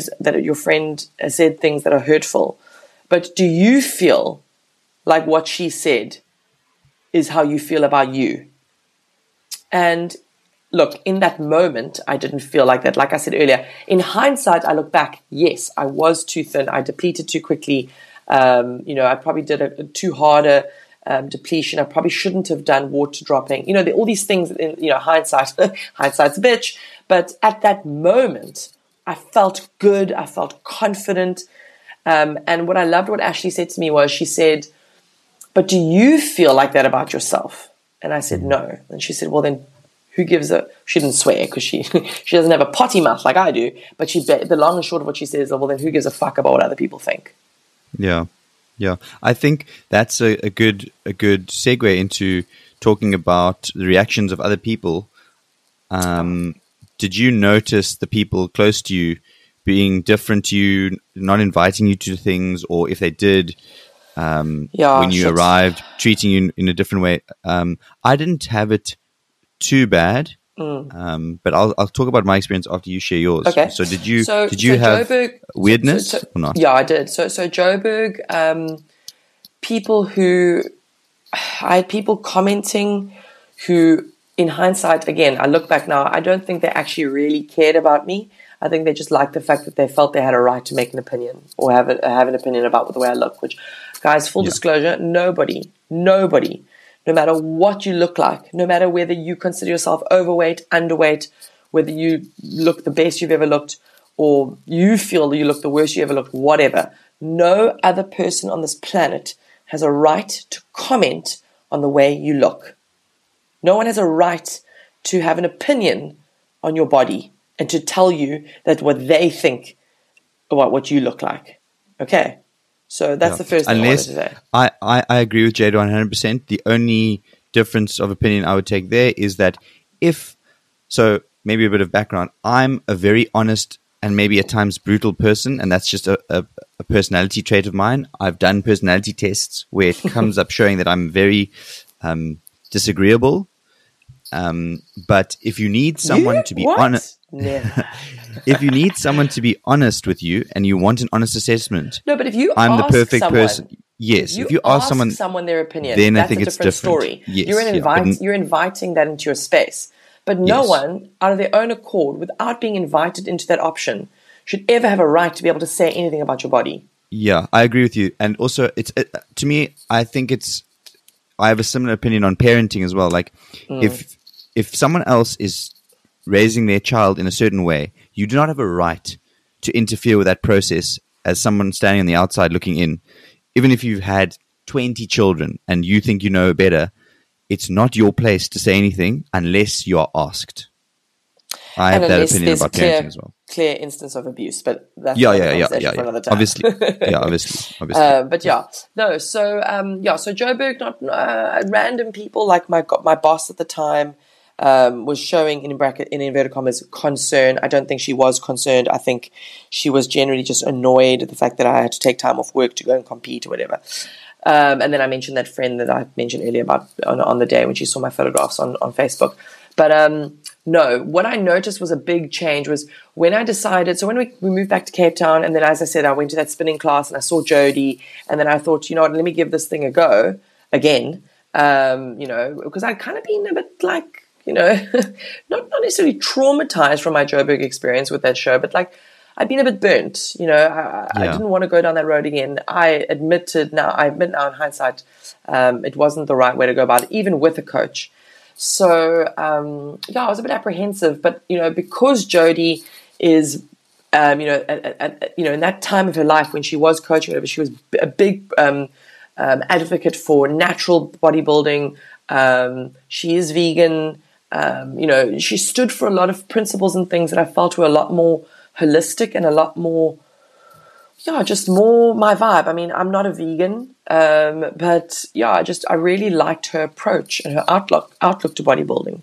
has said things that are hurtful, but do you feel like what she said is how you feel about you? And look, in that moment, I didn't feel like that. Like I said earlier, in hindsight, I look back, yes, I was too thin. I depleted too quickly. I probably did a too harder depletion. I probably shouldn't have done water dropping. All these things, hindsight, hindsight's a bitch. But at that moment, I felt good. I felt confident. And what I loved what Ashley said to me was, she said, but do you feel like that about yourself? And I said, no. And she said, well, then who gives a, she didn't swear because she doesn't have a potty mouth like I do. But the long and short of what she said is, well, then who gives a fuck about what other people think? Yeah. Yeah. I think that's a good segue into talking about the reactions of other people. Did you notice the people close to you being different to you, not inviting you to things, or if they did, when you arrived, treating you in a different way? I didn't have it too bad, but I'll talk about my experience after you share yours. Okay. So did you have Joburg, weirdness or not? Yeah, I did. So Joburg, I had people commenting who, in hindsight, again, I look back now, I don't think they actually really cared about me. I think they just liked the fact that they felt they had a right to make an opinion or have an opinion about the way I look, which, guys, full disclosure, nobody, no matter what you look like, no matter whether you consider yourself overweight, underweight, whether you look the best you've ever looked or you feel you look the worst you ever looked, whatever, no other person on this planet has a right to comment on the way you look. No one has a right to have an opinion on your body and to tell you that what they think about what you look like. Okay. So that's the first thing I wanted to say. I agree with Jade 100%. The only difference of opinion I would take there is that maybe a bit of background, I'm a very honest and maybe at times brutal person, and that's just a personality trait of mine. I've done personality tests where it comes up showing that I'm very disagreeable. But if you need someone to be honest, if you need someone to be honest with you and you want an honest assessment, no, but if you I'm ask the perfect someone, person. Yes, if you ask someone their opinion, then that's I think a different it's different. Story. Yes, you're inviting that into your space, but no one out of their own accord, without being invited into that option, should ever have a right to be able to say anything about your body. Yeah, I agree with you, and also to me, I think I have a similar opinion on parenting as well. If someone else is raising their child in a certain way, you do not have a right to interfere with that process as someone standing on the outside looking in. Even if you've had 20 children and you think you know better, it's not your place to say anything unless you are asked. I have that opinion about parenting as well. Clear instance of abuse, but that's for another time. Obviously. So Joburg, random people like my boss at the time was showing in inverted commas concern. I don't think she was concerned. I think she was generally just annoyed at the fact that I had to take time off work to go and compete or whatever. And then I mentioned that friend that I mentioned earlier about on the day when she saw my photographs on Facebook. But no, what I noticed was a big change was when I decided, so when we moved back to Cape Town, and then as I said, I went to that spinning class and I saw Jodie, and then I thought, you know what, let me give this thing a go again, because I'd kind of been a bit like, not necessarily traumatized from my Joburg experience with that show, but like I'd been a bit burnt, I didn't want to go down that road again. I admit now in hindsight, it wasn't the right way to go about it, even with a coach. So, I was a bit apprehensive, but, because Jodie is, in that time of her life when she was coaching, she was a big advocate for natural bodybuilding. She is vegan. She stood for a lot of principles and things that I felt were a lot more holistic and a lot more, just more my vibe. I mean, I'm not a vegan, I really liked her approach and her outlook to bodybuilding.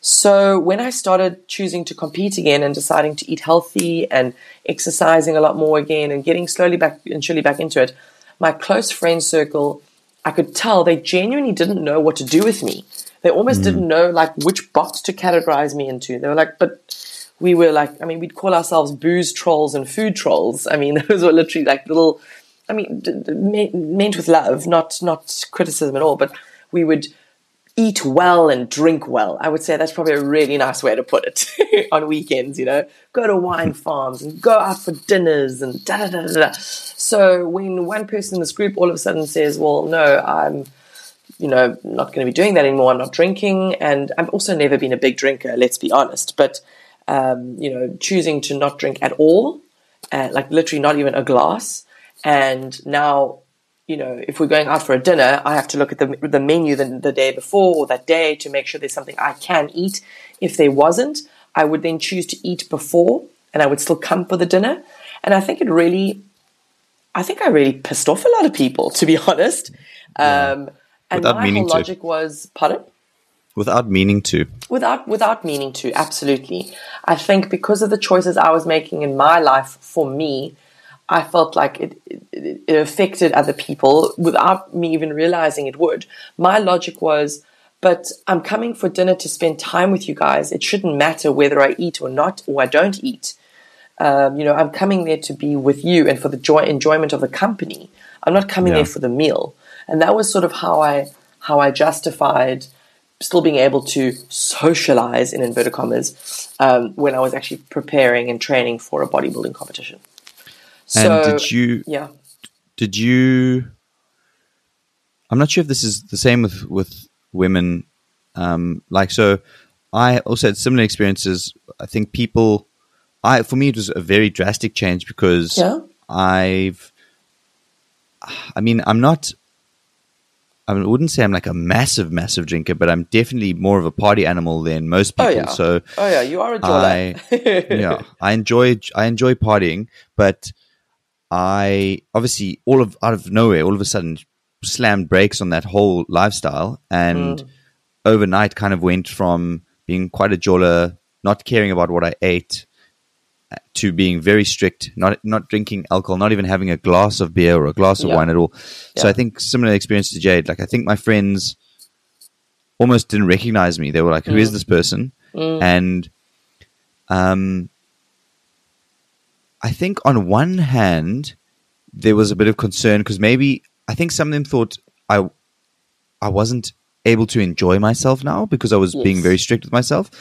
So when I started choosing to compete again and deciding to eat healthy and exercising a lot more again and getting slowly and surely back into it, my close friend circle, I could tell they genuinely didn't know what to do with me. They almost didn't know like which box to categorize me into. They were like, we'd call ourselves booze trolls and food trolls. I mean, those were literally like little, meant with love, not criticism at all, but we would eat well and drink well. I would say that's probably a really nice way to put it on weekends, go to wine farms and go out for dinners and da-da-da-da-da. So when one person in this group all of a sudden says, well, no, I'm not going to be doing that anymore, I'm not drinking, and I've also never been a big drinker, let's be honest, but choosing to not drink at all, like literally not even a glass. And now, if we're going out for a dinner, I have to look at the menu the day before or that day to make sure there's something I can eat. If there wasn't, I would then choose to eat before and I would still come for the dinner. And I think I really pissed off a lot of people, to be honest. Yeah. And my whole logic was, pardon? Without meaning to, absolutely. I think because of the choices I was making in my life for me, I felt like it affected other people without me even realizing it would. My logic was, but I'm coming for dinner to spend time with you guys. It shouldn't matter whether I eat or not, or I don't eat. I'm coming there to be with you and for the enjoyment of the company. I'm not coming there for the meal. And that was sort of how I justified still being able to socialize, in inverted commas, when I was actually preparing and training for a bodybuilding competition. So, and did you, I'm not sure if this is the same with women. So I also had similar experiences. I think for me, it was a very drastic change because I wouldn't say I'm like a massive, massive drinker, but I'm definitely more of a party animal than most people. So you are a joy. I enjoy partying, but I obviously out of nowhere, all of a sudden slammed brakes on that whole lifestyle, and overnight kind of went from being quite a joller, not caring about what I ate, to being very strict, not drinking alcohol, not even having a glass of beer or a glass of wine at all. So I think similar experience to Jade. Like I think my friends almost didn't recognize me. They were like, who is this person? And I think on one hand, there was a bit of concern because maybe I think some of them thought I wasn't able to enjoy myself now because I was being very strict with myself,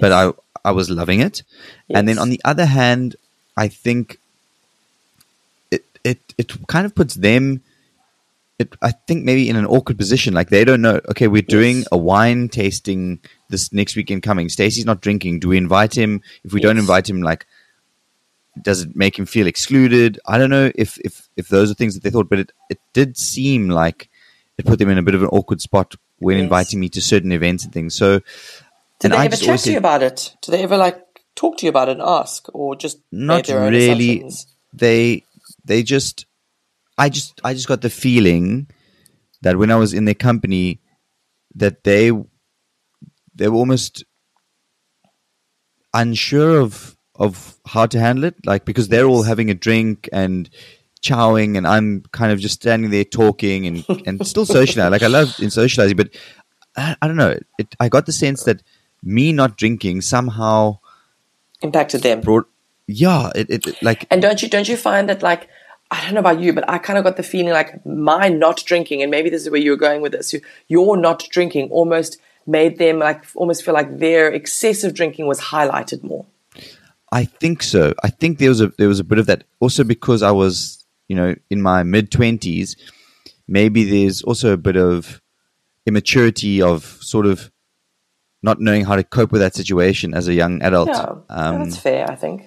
but I was loving it. Yes. And then on the other hand, I think it kind of puts them, I think maybe in an awkward position. Like they don't know, okay, we're doing a wine tasting this next weekend coming. Stacy's not drinking. Do we invite him? If we don't invite him, like, does it make him feel excluded? I don't know if those are things that they thought, but it did seem like it put them in a bit of an awkward spot when inviting me to certain events and things. So, did they ever chat to you about it? Do they ever like talk to you about it and ask, or just not really. I just got the feeling that when I was in their company, that they were almost unsure of how to handle it, like, because they're all having a drink and chowing, and I'm kind of just standing there talking and still socializing. Like, I love in socializing, but I don't know. I got the sense that me not drinking somehow impacted them. And don't you find that, like, I don't know about you, but I kind of got the feeling like my not drinking, and maybe this is where you were going with this, your not drinking almost made them like almost feel like their excessive drinking was highlighted more. I think so. I think there was a bit of that also because I was, in my mid-20s. Maybe there's also a bit of immaturity of sort of not knowing how to cope with that situation as a young adult. Yeah, that's fair, I think.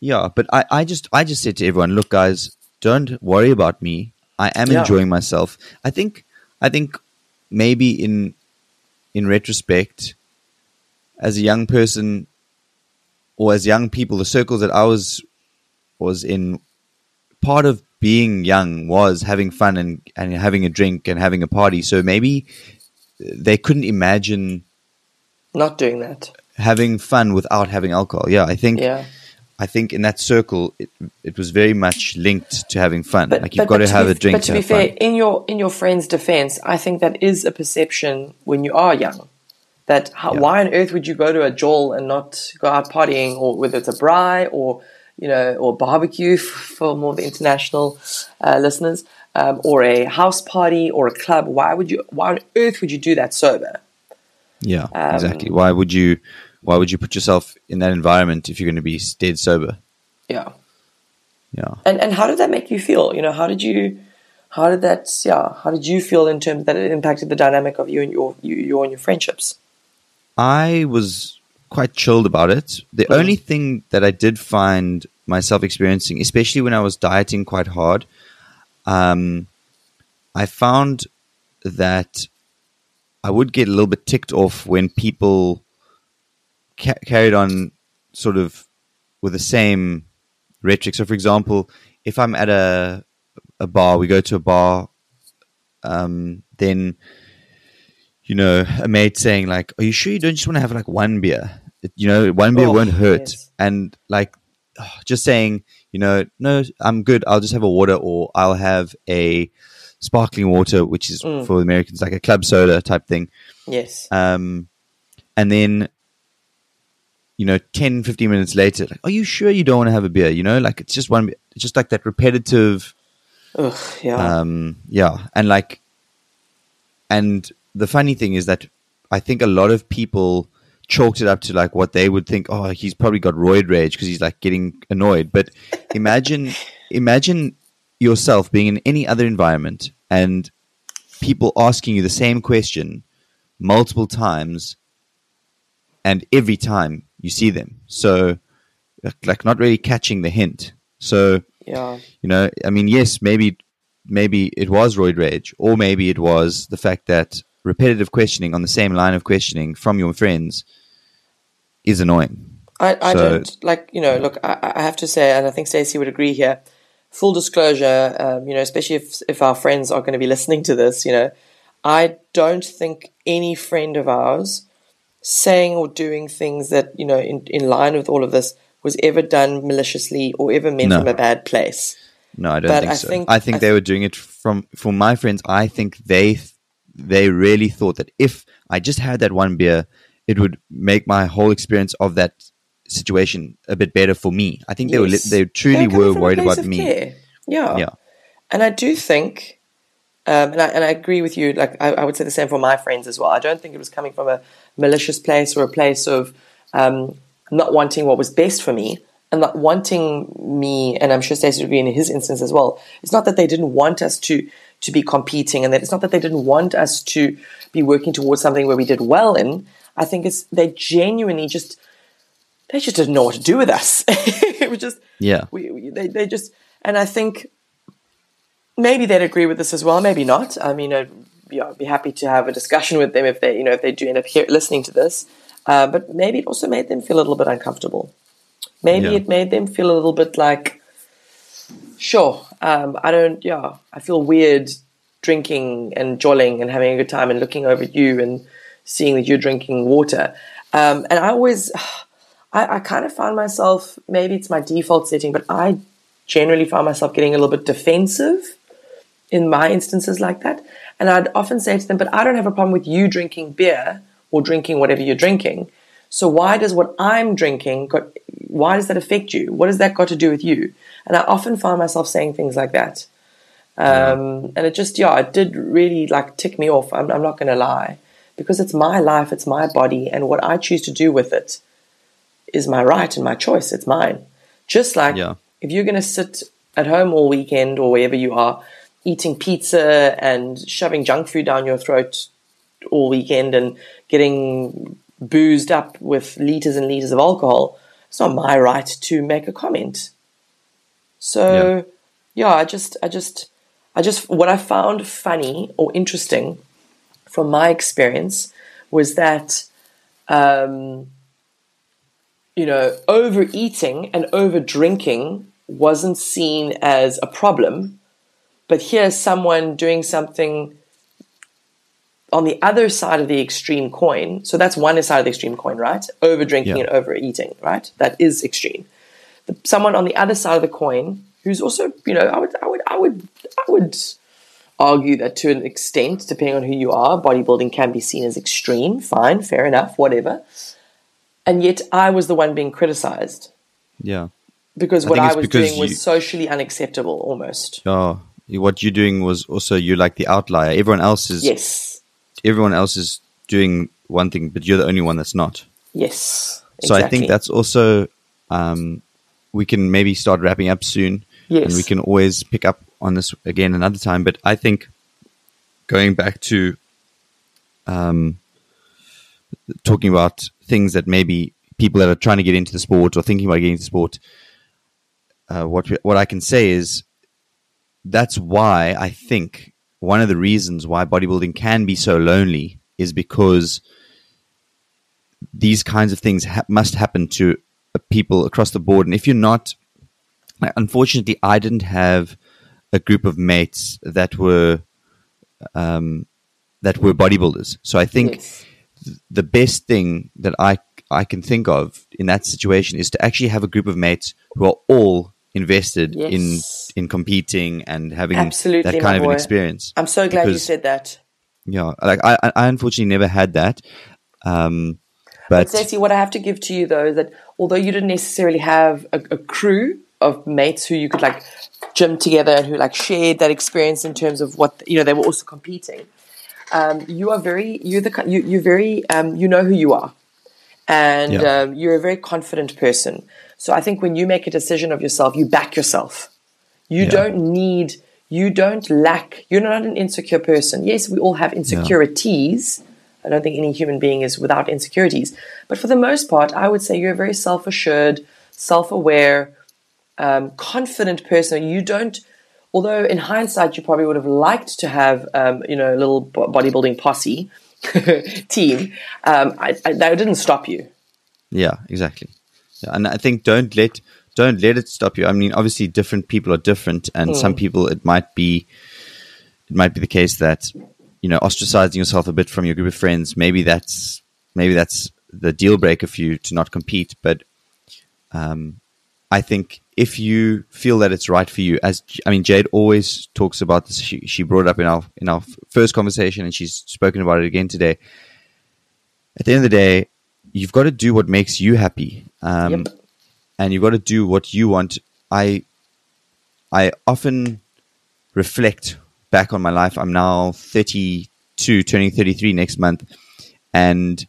Yeah, but I just said to everyone, look, guys, don't worry about me. I am enjoying myself. I think maybe in retrospect, as a young person or as young people, the circles that I was in, part of being young was having fun and having a drink and having a party. So maybe they couldn't imagine not doing that, having fun without having alcohol. Yeah, I think in that circle it was very much linked to having fun. But you've got to have a drink. But to be fair, in your friend's defense, I think that is a perception when you are young. Why on earth would you go to a Joel and not go out partying, or whether it's a braai or barbecue for more of the international listeners, or a house party or a club? Why on earth would you do that sober? Yeah, exactly. Why would you put yourself in that environment if you're going to be dead sober? Yeah, yeah. And how did that make you feel? How did you feel in terms that it impacted the dynamic of you and your friendships? I was quite chilled about it. The only thing that I did find myself experiencing, especially when I was dieting quite hard, I found that I would get a little bit ticked off when people carried on sort of with the same rhetoric. So, for example, if I'm at a bar, we go to a bar, then... a mate saying like, are you sure you don't just want to have like one beer? One beer won't hurt. Yes. And like just saying, no, I'm good. I'll just have a water, or I'll have a sparkling water, which is for Americans, like a club soda type thing. Yes. And then, 10, 15 minutes later, like, are you sure you don't want to have a beer? Like it's just one beer. It's just like that repetitive. Ugh, yeah. Yeah. And the funny thing is that I think a lot of people chalked it up to like what they would think, oh, he's probably got roid rage because he's like getting annoyed. But imagine yourself being in any other environment and people asking you the same question multiple times, and every time you see them. So like not really catching the hint. So, yes, maybe it was roid rage, or maybe it was the fact that repetitive questioning on the same line of questioning from your friends is annoying. I have to say, and I think Stacey would agree here, full disclosure, especially if our friends are going to be listening to this, I don't think any friend of ours saying or doing things that, in line with all of this was ever done maliciously or ever meant from a bad place. No, I don't think so. I think they were doing it for my friends. I think they really thought that if I just had that one beer, it would make my whole experience of that situation a bit better for me. I think they were truly worried about me. Care. Yeah. Yeah. And I do think, and I agree with you, like I would say the same for my friends as well. I don't think it was coming from a malicious place or a place of not wanting what was best for me. And not wanting me, and I'm sure Stacey would agree in his instance as well, it's not that they didn't want us to be competing, and that it's not that they didn't want us to be working towards something where we did well in. I think it's they just didn't know what to do with us. It was just and I think maybe they'd agree with this as well, maybe not. I mean, I'd be happy to have a discussion with them if they do end up listening to this. But maybe it also made them feel a little bit uncomfortable. Maybe it made them feel a little bit like, sure, I feel weird drinking and jolling and having a good time and looking over you and seeing that you're drinking water. And I always, I kind of found myself, maybe it's my default setting, but I generally found myself getting a little bit defensive in my instances like that. And I'd often say to them, but I don't have a problem with you drinking beer or drinking whatever you're drinking. So why does what I'm drinking, why does that affect you? What has that got to do with you? And I often found myself saying things like that. And it just, it did really like tick me off. I'm not going to lie, because it's my life, it's my body, and what I choose to do with it is my right and my choice. It's mine. Just like if you're going to sit at home all weekend or wherever you are eating pizza and shoving junk food down your throat all weekend and getting boozed up with liters and liters of alcohol, it's not my right to make a comment. So I just what I found funny or interesting from my experience was that overeating and over drinking wasn't seen as a problem, but here's someone doing something on the other side of the extreme coin. So that's one side of the extreme coin, right? Over drinking and overeating, right? That is extreme. Someone on the other side of the coin who's also, I would argue that to an extent, depending on who you are, bodybuilding can be seen as extreme. Fine, fair enough, whatever. And yet I was the one being criticized. Yeah. Because what I was doing was socially unacceptable almost. Oh, what you're doing was also, you're like the outlier. Everyone else is doing one thing, but you're the only one that's not. Yes, exactly. So I think that's also, we can maybe start wrapping up soon. Yes. And we can always pick up on this again another time. But I think going back to talking about things that maybe people that are trying to get into the sport or thinking about getting into sport, what I can say is, that's why I think one of the reasons why bodybuilding can be so lonely is because these kinds of things must happen to people across the board. And if you're not, unfortunately, I didn't have a group of mates that were bodybuilders. So I think the best thing that I can think of in that situation is to actually have a group of mates who are all invested in competing and having that kind of an experience. I'm so glad you said that. Yeah, like I unfortunately never had that. But Stacey, what I have to give to you though is that although you didn't necessarily have a crew of mates who you could like gym together and who like shared that experience in terms of what they were also competing, you're very you know who you are. And you're a very confident person. So I think when you make a decision of yourself, you back yourself. You don't lack. You're not an insecure person. Yes, we all have insecurities. Yeah. I don't think any human being is without insecurities. But for the most part, I would say you're a very self-assured, self-aware, confident person. You don't, although in hindsight, you probably would have liked to have, a little bodybuilding posse, team, that didn't stop you. Yeah, exactly. Yeah, and I think don't let it stop you. I mean, obviously, different people are different, and some people it might be the case that ostracizing yourself a bit from your group of friends, maybe that's the deal breaker for you to not compete. But I think if you feel that it's right for you, Jade always talks about this. She brought it up in our first conversation, and she's spoken about it again today. At the end of the day, you've got to do what makes you happy, and you've got to do what you want. I often reflect back on my life. I'm now 32, turning 33 next month, and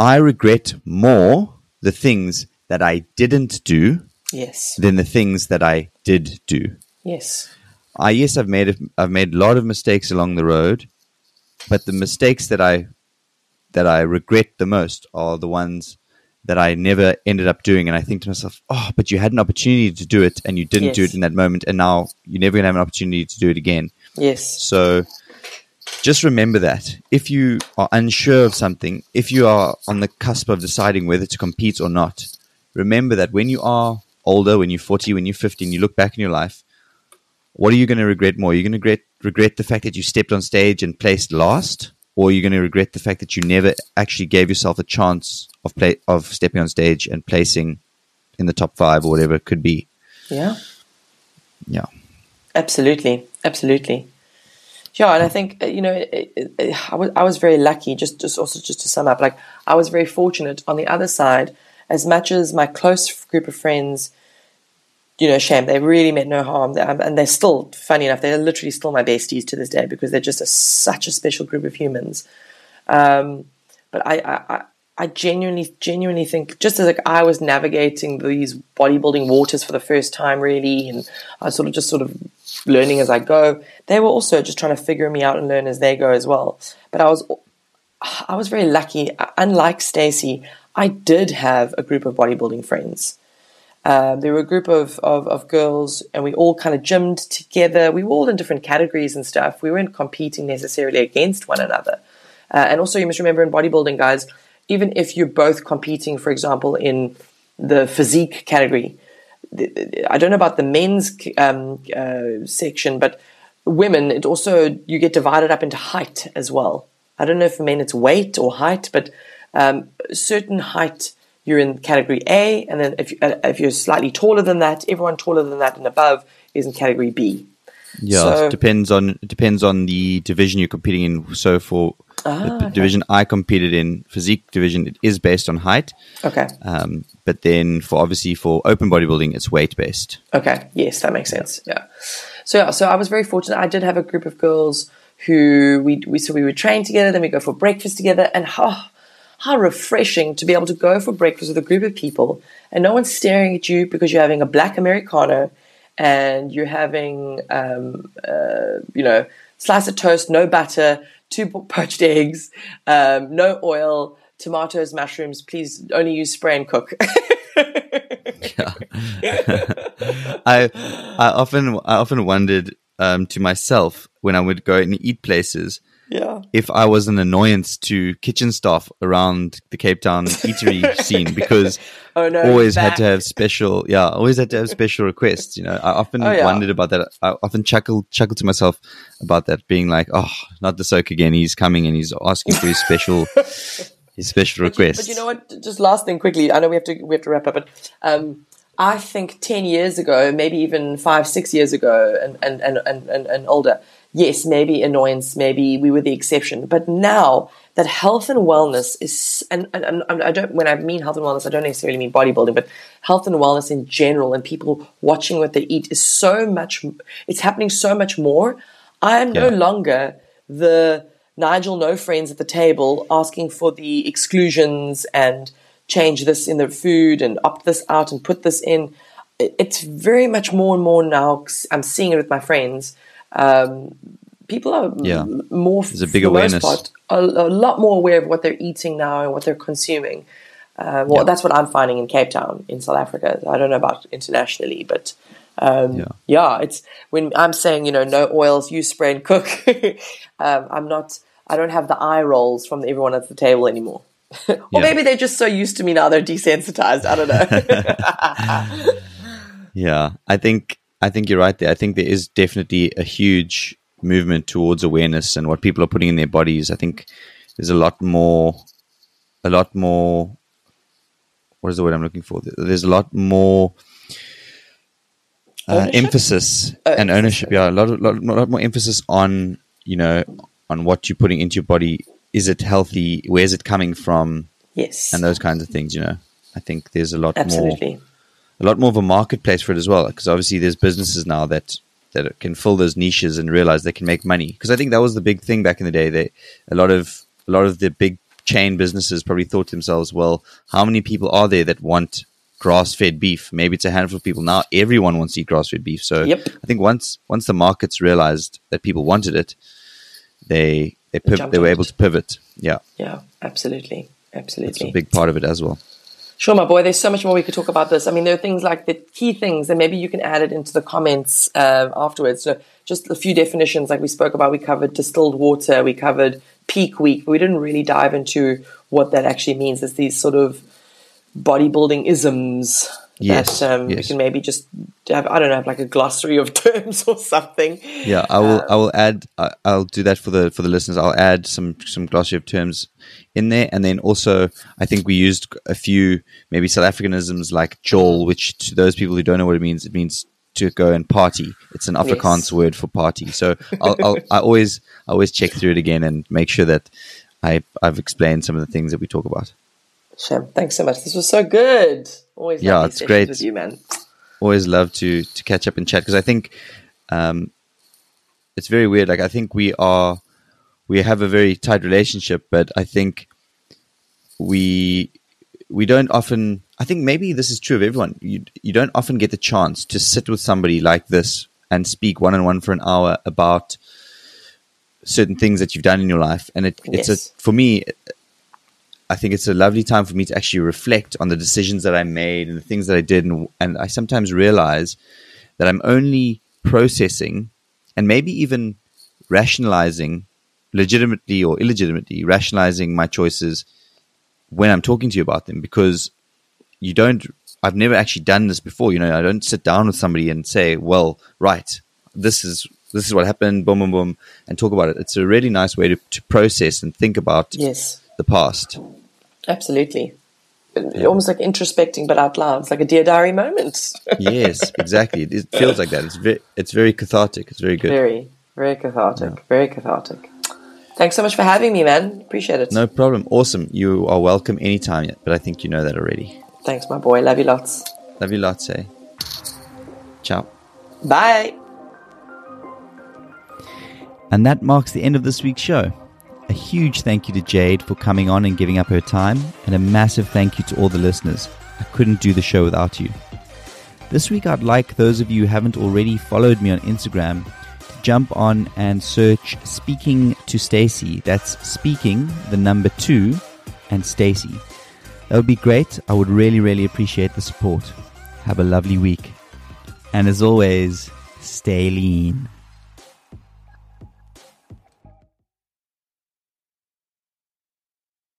I regret more the things that I didn't do than the things that I did do. Yes. I've made a lot of mistakes along the road, but the mistakes that I regret the most are the ones that I never ended up doing. And I think to myself, oh, but you had an opportunity to do it and you didn't do it in that moment, and now you're never going to have an opportunity to do it again. Yes. So Just remember that if you are unsure of something, if you are on the cusp of deciding whether to compete or not, remember that when you are older, when you're 40, when you're 15, you look back in your life, what are you going to regret more? You're going to regret the fact that you stepped on stage and placed last, or you're going to regret the fact that you never actually gave yourself a chance of stepping on stage and placing in the top five or whatever it could be. Yeah. Yeah. Absolutely. Absolutely. Yeah, and I think, you know, I was very lucky, just to sum up, like I was very fortunate on the other side, as much as my close group of friends, you know, shame, they really meant no harm. And they're still, funny enough, they're literally still my besties to this day because they're just such a special group of humans. But I genuinely think, just as like I was navigating these bodybuilding waters for the first time, really, and I was sort of learning as I go, they were also just trying to figure me out and learn as they go as well. But I was very lucky. Unlike Stacy, I did have a group of bodybuilding friends. There were a group of girls, and we all kind of gymmed together. We were all in different categories and stuff. We weren't competing necessarily against one another. And also, you must remember in bodybuilding, guys, even if you're both competing, for example, in the physique category, I don't know about the men's section, but women, it also, you get divided up into height as well. I don't know if for men it's weight or height, but certain height, you're in category A, and then if you're slightly taller than that, everyone taller than that and above is in category B. Yeah, so, it depends on the division you're competing in. So for the division I competed in, physique division, it is based on height. Okay. But then for open bodybuilding, it's weight based. Okay. Yes, that makes sense. Yeah. So I was very fortunate. I did have a group of girls who we would train together, then we go for breakfast together, and how refreshing to be able to go for breakfast with a group of people and no one's staring at you because you're having a black Americano and you're having, slice of toast, no butter, 2 poached eggs, no oil, tomatoes, mushrooms. Please only use spray and cook. Yeah. I often wondered to myself when I would go and eat places, yeah, if I was an annoyance to kitchen staff around the Cape Town eatery scene, because always had to have special requests. You know, I often wondered about that. I often chuckled to myself about that, being like, "Oh, not the soak again. He's coming and he's asking for his special, request." But you know what? Just last thing quickly. I know we have to wrap up, but I think 10 years ago, maybe even 5-6 years ago, and older. Yes, maybe annoyance, maybe we were the exception. But now that health and wellness is, and I don't, when I mean health and wellness, I don't necessarily mean bodybuilding, but health and wellness in general and people watching what they eat is so much, it's happening so much more. I am no longer the Nigel No Friends at the table asking for the exclusions and change this in the food and opt this out and put this in. It's very much more and more now. I'm seeing it with my friends. People are more, there's a big awareness. Part, a lot more aware of what they're eating now and what they're consuming. That's what I'm finding in Cape Town, in South Africa. I don't know about internationally, but it's when I'm saying, you know, no oils, you spray and cook. I don't have the eye rolls from everyone at the table anymore. Or maybe they're just so used to me now, they're desensitized. I don't know. Yeah, I think you're right there. I think there is definitely a huge movement towards awareness and what people are putting in their bodies. I think there's a lot more, what is the word I'm looking for? There's a lot more emphasis and ownership. Yeah, a lot more emphasis on, you know, on what you're putting into your body. Is it healthy? Where is it coming from? Yes. And those kinds of things, you know. I think there's a lot more of a marketplace for it as well, because obviously there's businesses now that can fill those niches and realize they can make money. Because I think that was the big thing back in the day. That a lot of the big chain businesses probably thought to themselves, well, how many people are there that want grass-fed beef? Maybe it's a handful of people. Now everyone wants to eat grass-fed beef. So I think once the markets realized that people wanted it, they were able to pivot. Yeah. Yeah, absolutely. That's a big part of it as well. Sure, my boy. There's so much more we could talk about this. I mean, there are things like the key things, and maybe you can add it into the comments afterwards. So just a few definitions like we spoke about. We covered distilled water. We covered peak week. But we didn't really dive into what that actually means. It's these sort of bodybuilding isms that we can maybe just have, I don't know, have like a glossary of terms or something. Yeah, I'll do that for the listeners. I'll add some glossary of terms in there, and then also I think we used a few maybe South Africanisms like jol, which to those people who don't know what it means to go and party. It's an Afrikaans word for party. So I always check through it again and make sure that I've explained some of the things that we talk about. Shem, thanks so much. This was so good. Always love these sessions with you, man. Always love to catch up and chat, because I think it's very weird. Like I think we have a very tight relationship, but I think we don't often. I think maybe this is true of everyone. You don't often get the chance to sit with somebody like this and speak one-on-one for an hour about certain things that you've done in your life. And for me, I think it's a lovely time for me to actually reflect on the decisions that I made and the things that I did. And I sometimes realize that I'm only processing and maybe even rationalizing, legitimately or illegitimately, rationalizing my choices when I'm talking to you about them, because I've never actually done this before. You know, I don't sit down with somebody and say, well, right, this is what happened, boom, boom, boom, and talk about it. It's a really nice way to process and think about the past. Absolutely. Yeah. Almost like introspecting, but out loud. It's like a Dear Diary moment. Yes, exactly. It feels like that. It's very cathartic. It's very good. Very, very cathartic. Yeah. Very cathartic. Thanks so much for having me, man. Appreciate it. No problem. Awesome. You are welcome anytime, but I think you know that already. Thanks, my boy. Love you lots. Love you lots, eh? Ciao. Bye. And that marks the end of this week's show. A huge thank you to Jade for coming on and giving up her time, and a massive thank you to all the listeners. I couldn't do the show without you. This week, I'd like those of you who haven't already followed me on Instagram to jump on and search Speaking to Stacy. That's Speaking, 2, and Stacy. That would be great. I would really, really appreciate the support. Have a lovely week. And as always, stay lean.